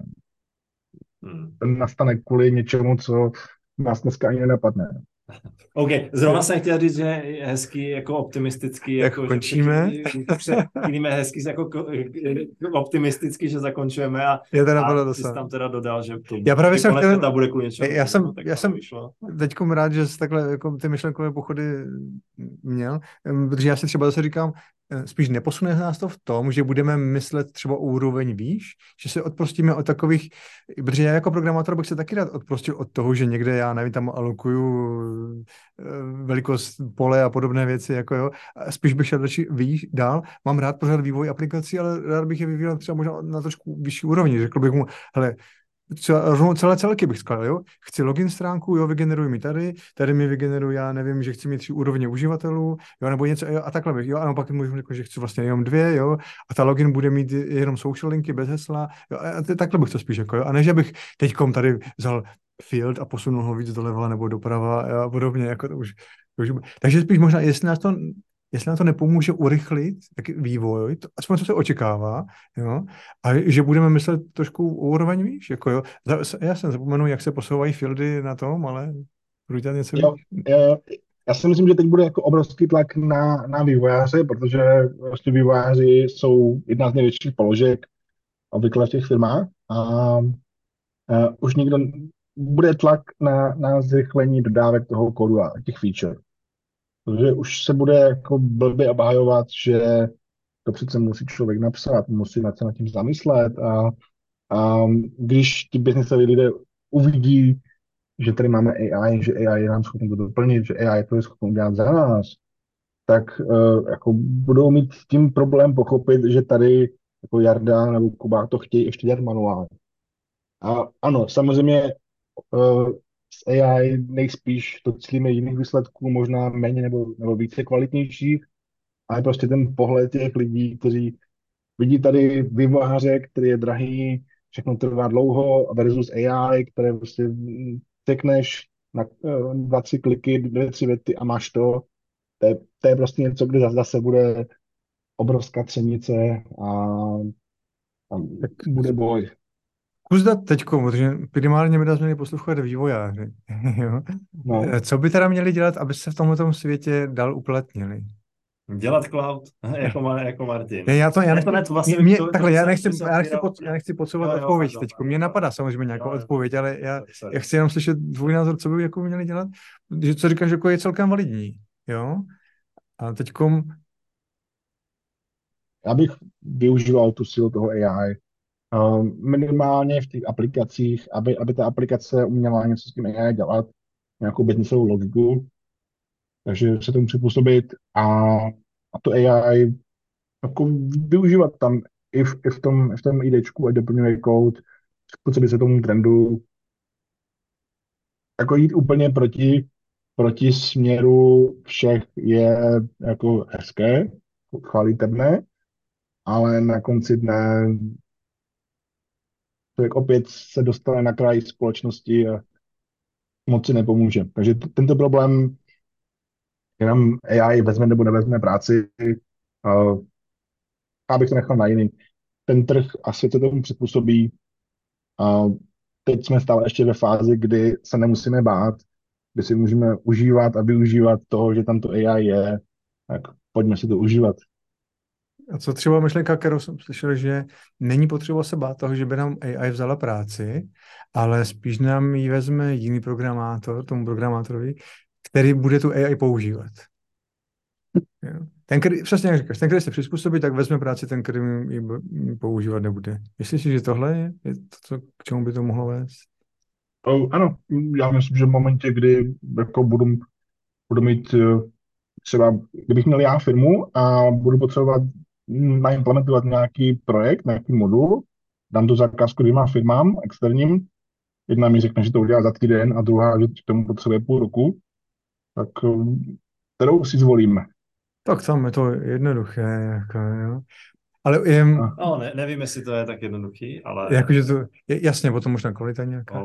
Nastane kvůli něčemu, co nás dneska ani nenapadne. OK, zrovna jsem chtěl říct, že je hezký, jako optimistický. Jako končíme? Jinými hezký, jako optimistický, že zakončujeme a jsi tam teda dodal, že to bude kvůli něčemu. Já jsem teďkom rád, že jsi takhle jako ty myšlenkové pochody měl, protože já si třeba zase říkám, spíš neposune nás to v tom, že budeme myslet třeba o úroveň výš, že se odprostíme od takových, protože já jako programátor bych se taky rád odprostil od toho, že někde já nevím, tam alokuju velikost pole a podobné věci, jako jo, spíš bych šel výš dál, mám rád pořád vývoj aplikací, ale rád bych je vyvíjel třeba možná na trošku vyšší úrovni, řekl bych mu, hele, celé celky bych skládal, jo? Chci login stránku, jo, vygeneruj mi tady mi vygeneruj, já nevím, že chci mít 3 úrovně uživatelů, jo, nebo něco, jo, a takhle bych, jo, a pak můžu říct, že chci vlastně jenom 2, jo, a ta login bude mít jenom social linky bez hesla, jo, a takhle bych to spíš, jako, jo, a ne, že bych teďkom tady vzal field a posunul ho víc doleva nebo doprava, jo, a podobně, jako to už, takže spíš možná, jestli nám to nepomůže urychlit tak vývoj, to, aspoň co se očekává, jo, a že budeme myslet trošku úroveň výš, jako jo. Já jsem zapomenu, jak se posouvají fieldy na tom, ale budu dělat něco víc. Já si myslím, že teď bude jako obrovský tlak na vývojáře, protože vlastně vývojáři jsou jedna z největších položek obvykle v těch firmách a už někdo bude tlak na zrychlení dodávek toho kódu a těch feature. Protože už se bude jako blbě obhajovat, že to přece musí člověk napsat, musí se nad tím zamyslet a když ti businessoví lidé uvidí, že tady máme AI, že AI je nám schopný to doplnit, že AI to je schopný dělat za nás, tak jako budou mít s tím problém pochopit, že tady jako Jarda nebo Kuba to chtějí ještě dělat manuálně. A ano, samozřejmě s AI nejspíš docílíme jiných výsledků, možná méně nebo více kvalitnějších, ale prostě ten pohled těch lidí, kteří vidí tady vývojáře, který je drahý, všechno trvá dlouho, versus AI, které prostě tekneš na 2-3 kliky, 2-3 věty a máš to. To je prostě něco, kde zase bude obrovská třenice a bude boj. Zkus dát teďko, protože primárně by nás měli posluchovat vývojáři. No. Co by teda měli dělat, aby se v tomto světě dál uplatnili? Dělat cloud, jako Martin. Já nechci podsouvat odpověď teď. Mně napadá samozřejmě nějakou odpověď, ale já chci jenom slyšet tvůj názor, co by jako měli dělat. Že co říkáš, jako je celkem validní. Jo? A teďkom... Já bych využíval tu sílu toho AI. Minimálně v těch aplikacích, aby ta aplikace uměla něco s tím AI dělat, nějakou businessovou logiku. Takže se tomu přizpůsobit a to AI jako využívat tam i v tom IDčku, ať doplňuje kód, přizpůsobit se tomu trendu. Jako jít úplně proti směru všech je jako hezké, chválitelné, ale na konci dne člověk opět se dostane na kraj společnosti a moc si nepomůže. Takže tento problém jenom AI vezme nebo nevezme práci, já bych to nechal na jiný. Ten trh asi se tomu přizpůsobí. Teď jsme stále ještě ve fázi, kdy se nemusíme bát, kdy si můžeme užívat a využívat toho, že tam to AI je, tak pojďme si to užívat. A co třeba myšlenka, kterou jsem slyšel, že není potřeba se bát toho, že by nám AI vzala práci, ale spíš nám ji vezme jiný programátor, tomu programátorovi, který bude tu AI používat. Ten, který, přesně jak říkáš, ten, který se přizpůsobí, tak vezme práci, ten, který ji používat nebude. Myslíš si, že tohle je to, co, k čemu by to mohlo vést? Ano, já myslím, že v momentě, kdy jako budu mít třeba, kdybych měl já firmu a budu potřebovat naimplementovat nějaký projekt, nějaký modul, dám tu zakázku dvěma firmám externím, jedna mi řekne, že to udělá za týden a druhá, že k tomu potřebuje půl roku, tak kterou si zvolíme. Tak tam je to jednoduché. Jako, jo. Ale nevím, jestli to je tak jednoduchý, ale... Jakože to, jasně, potom možná kvalita nějaká.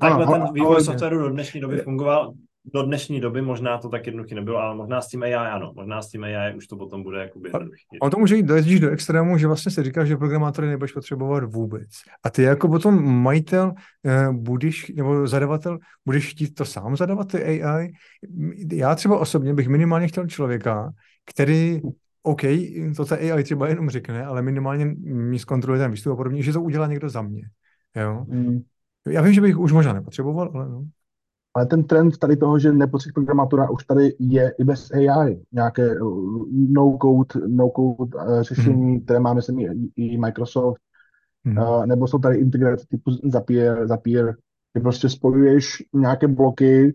Takhle ten vývoj softwaru do dnešní doby fungoval. Do dnešní doby možná to tak jednoduchý nebylo, ale možná s tím AI ano. Možná s tím AI už to potom bude jakoby jednoduchý. A to může jít do extrému, že vlastně se říká, že programátory nebudeš potřebovat vůbec. A ty jako potom majitel nebo zadavatel, budeš chtít to sám zadavat, ty AI. Já třeba osobně bych minimálně chtěl člověka, který, OK, to ta AI třeba jenom řekne, ale minimálně mi zkontroluje ten výstup a podobně, že to udělá někdo za mě. Jo? Já vím, že bych už možná nepotřeboval, ale no. Ale ten trend tady toho, že nepotřebuješ programátora, už tady je i bez AI. Nějaké no-code řešení, které máme i Microsoft, nebo jsou tady integrace typu Zapier, kde prostě spojuješ nějaké bloky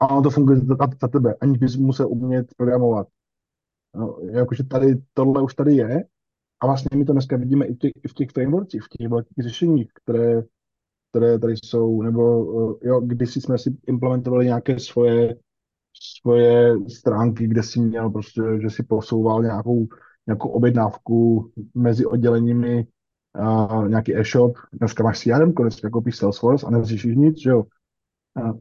a ono to funguje za tebe, aniž bys musel umět programovat. No, jakože tady tohle už tady je a vlastně my to dneska vidíme i v těch frameworkích, v těch velkých řešeních, které tady jsou, nebo kdysi jsme si implementovali nějaké svoje stránky, kde si měl prostě, že si posouval nějakou objednávku mezi odděleními, nějaký e-shop, dneska máš CRM, dneska koupíš Salesforce a neřešíš nic, že jo.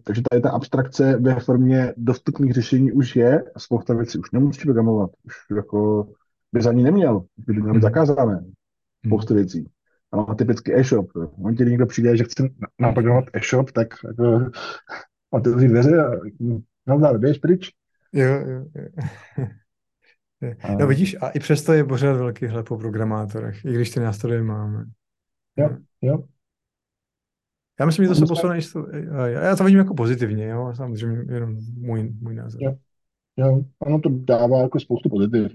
Takže tady ta abstrakce ve formě dostupných řešení už je, a spousta věcí už nemusí programovat, už jako by za ní neměl, by to mělo zakázané, spousta věcí. No, typický e-shop. On ti někdo přijde, že chce napadnout e-shop, tak otevří dveře a navzále běž pryč. Jo. No vidíš, a i přesto je pořád velký hlep po programátorech, i když ty nástroje máme. Jo. Já myslím, že to se posune. Já to vidím jako pozitivně, jo, samozřejmě jenom můj názor. Jo. Ono to dává jako spoustu pozitiv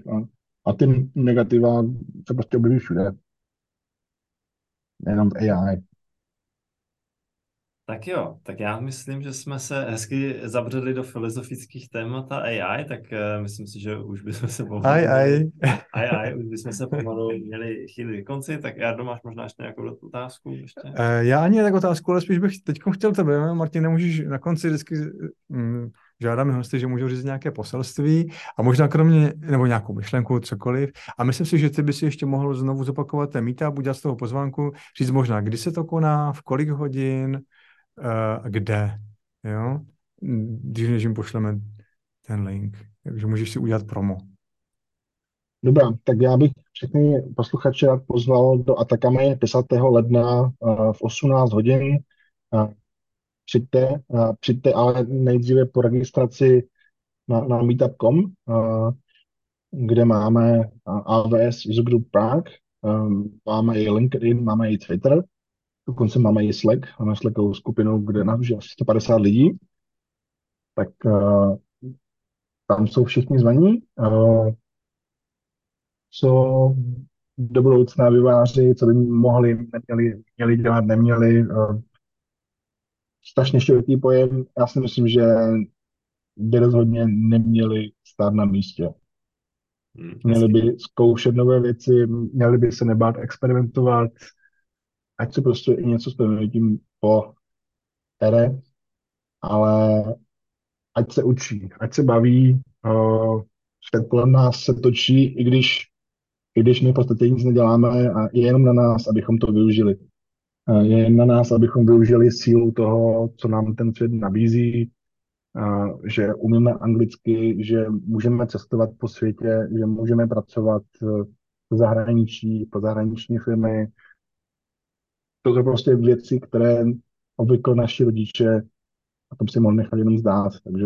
a ty negativa se prostě objeví všude. Jenom AI. Tak jo, tak já myslím, že jsme se hezky zabředli do filozofických témat a AI, tak myslím si, že už bychom se pomalu... už bychom se pomalu měli chýlit k konci, tak já domáš možná ještě nějakou otázku ještě? Já ani tak otázku, ale spíš bych teď chtěl tebe, Martin, nemůžeš na konci vždycky... Žádáme hosty, že můžou říct nějaké poselství a možná kromě, nebo nějakou myšlenku, cokoliv. A myslím si, že ty by si ještě mohl znovu zopakovat ten meetup, udělat z toho pozvánku, říct možná, kdy se to koná, v kolik hodin, kde, jo? Když jim pošleme ten link, takže můžeš si udělat promo. Dobrá, tak já bych všechny posluchače rád pozval do Ataccamy 10. ledna v 18 hodin. Přijďte ale nejdříve po registraci na meetup.com, kde máme AWS User Group Prague, máme i LinkedIn, máme i Twitter, dokonce máme i Slack, máme Slackovou skupinu, kde nás už asi 150 lidí, tak tam jsou všichni zvaní. Co do budoucna vývojáři, co by mohli, neměli dělat, strašně široký pojem. Já si myslím, že by rozhodně neměli stát na místě. Měli by zkoušet nové věci, měli by se nebát experimentovat, ať se prostě i něco s tím po ere, ale ať se učí, ať se baví, svět kolem nás se točí, i když my v podstatě nic neděláme a je jenom na nás, abychom to využili. Je na nás, abychom využili sílu toho, co nám ten svět nabízí, že umíme anglicky, že můžeme cestovat po světě, že můžeme pracovat v zahraničí, pro zahraniční firmy. To jsou prostě věci, které obvykle naši rodiče a tom si mohli nechat jenom zdát. Takže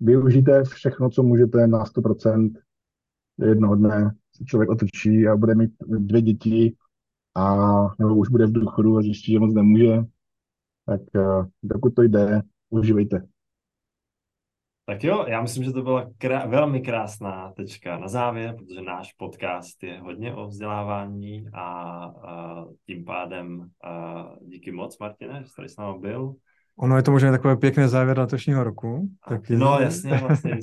využijte všechno, co můžete na 100%. Jednoho dne se člověk otočí a bude mít 2 děti nebo už bude v důchodu a zjistí, že moc nemůže, tak dokud to jde, užívejte. Tak jo, já myslím, že to byla velmi krásná tečka na závěr, protože náš podcast je hodně o vzdělávání a tím pádem díky moc, Martine, že jsi tady s námi byl. Ono je to možná takové pěkné závěr letošního roku. Taky. No jasně, vlastně,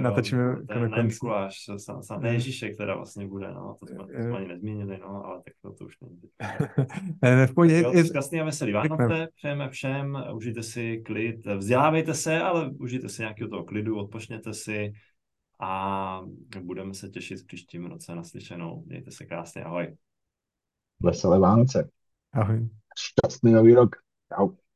natočíme konec. Na Ježíšek teda vlastně bude, no, to jsme ani nezmínili, no, ale tak to už není. Ne, v pohodě. Krásný a veselý Vánoce, přejeme všem, užijte si klid, vzdělávejte se, ale užijte si nějakého toho klidu, odpočněte si a budeme se těšit v příštím roce naslyšenou. Mějte se krásně, ahoj. Veselé Vánoce. Ahoj. Šťastný nový rok. Out.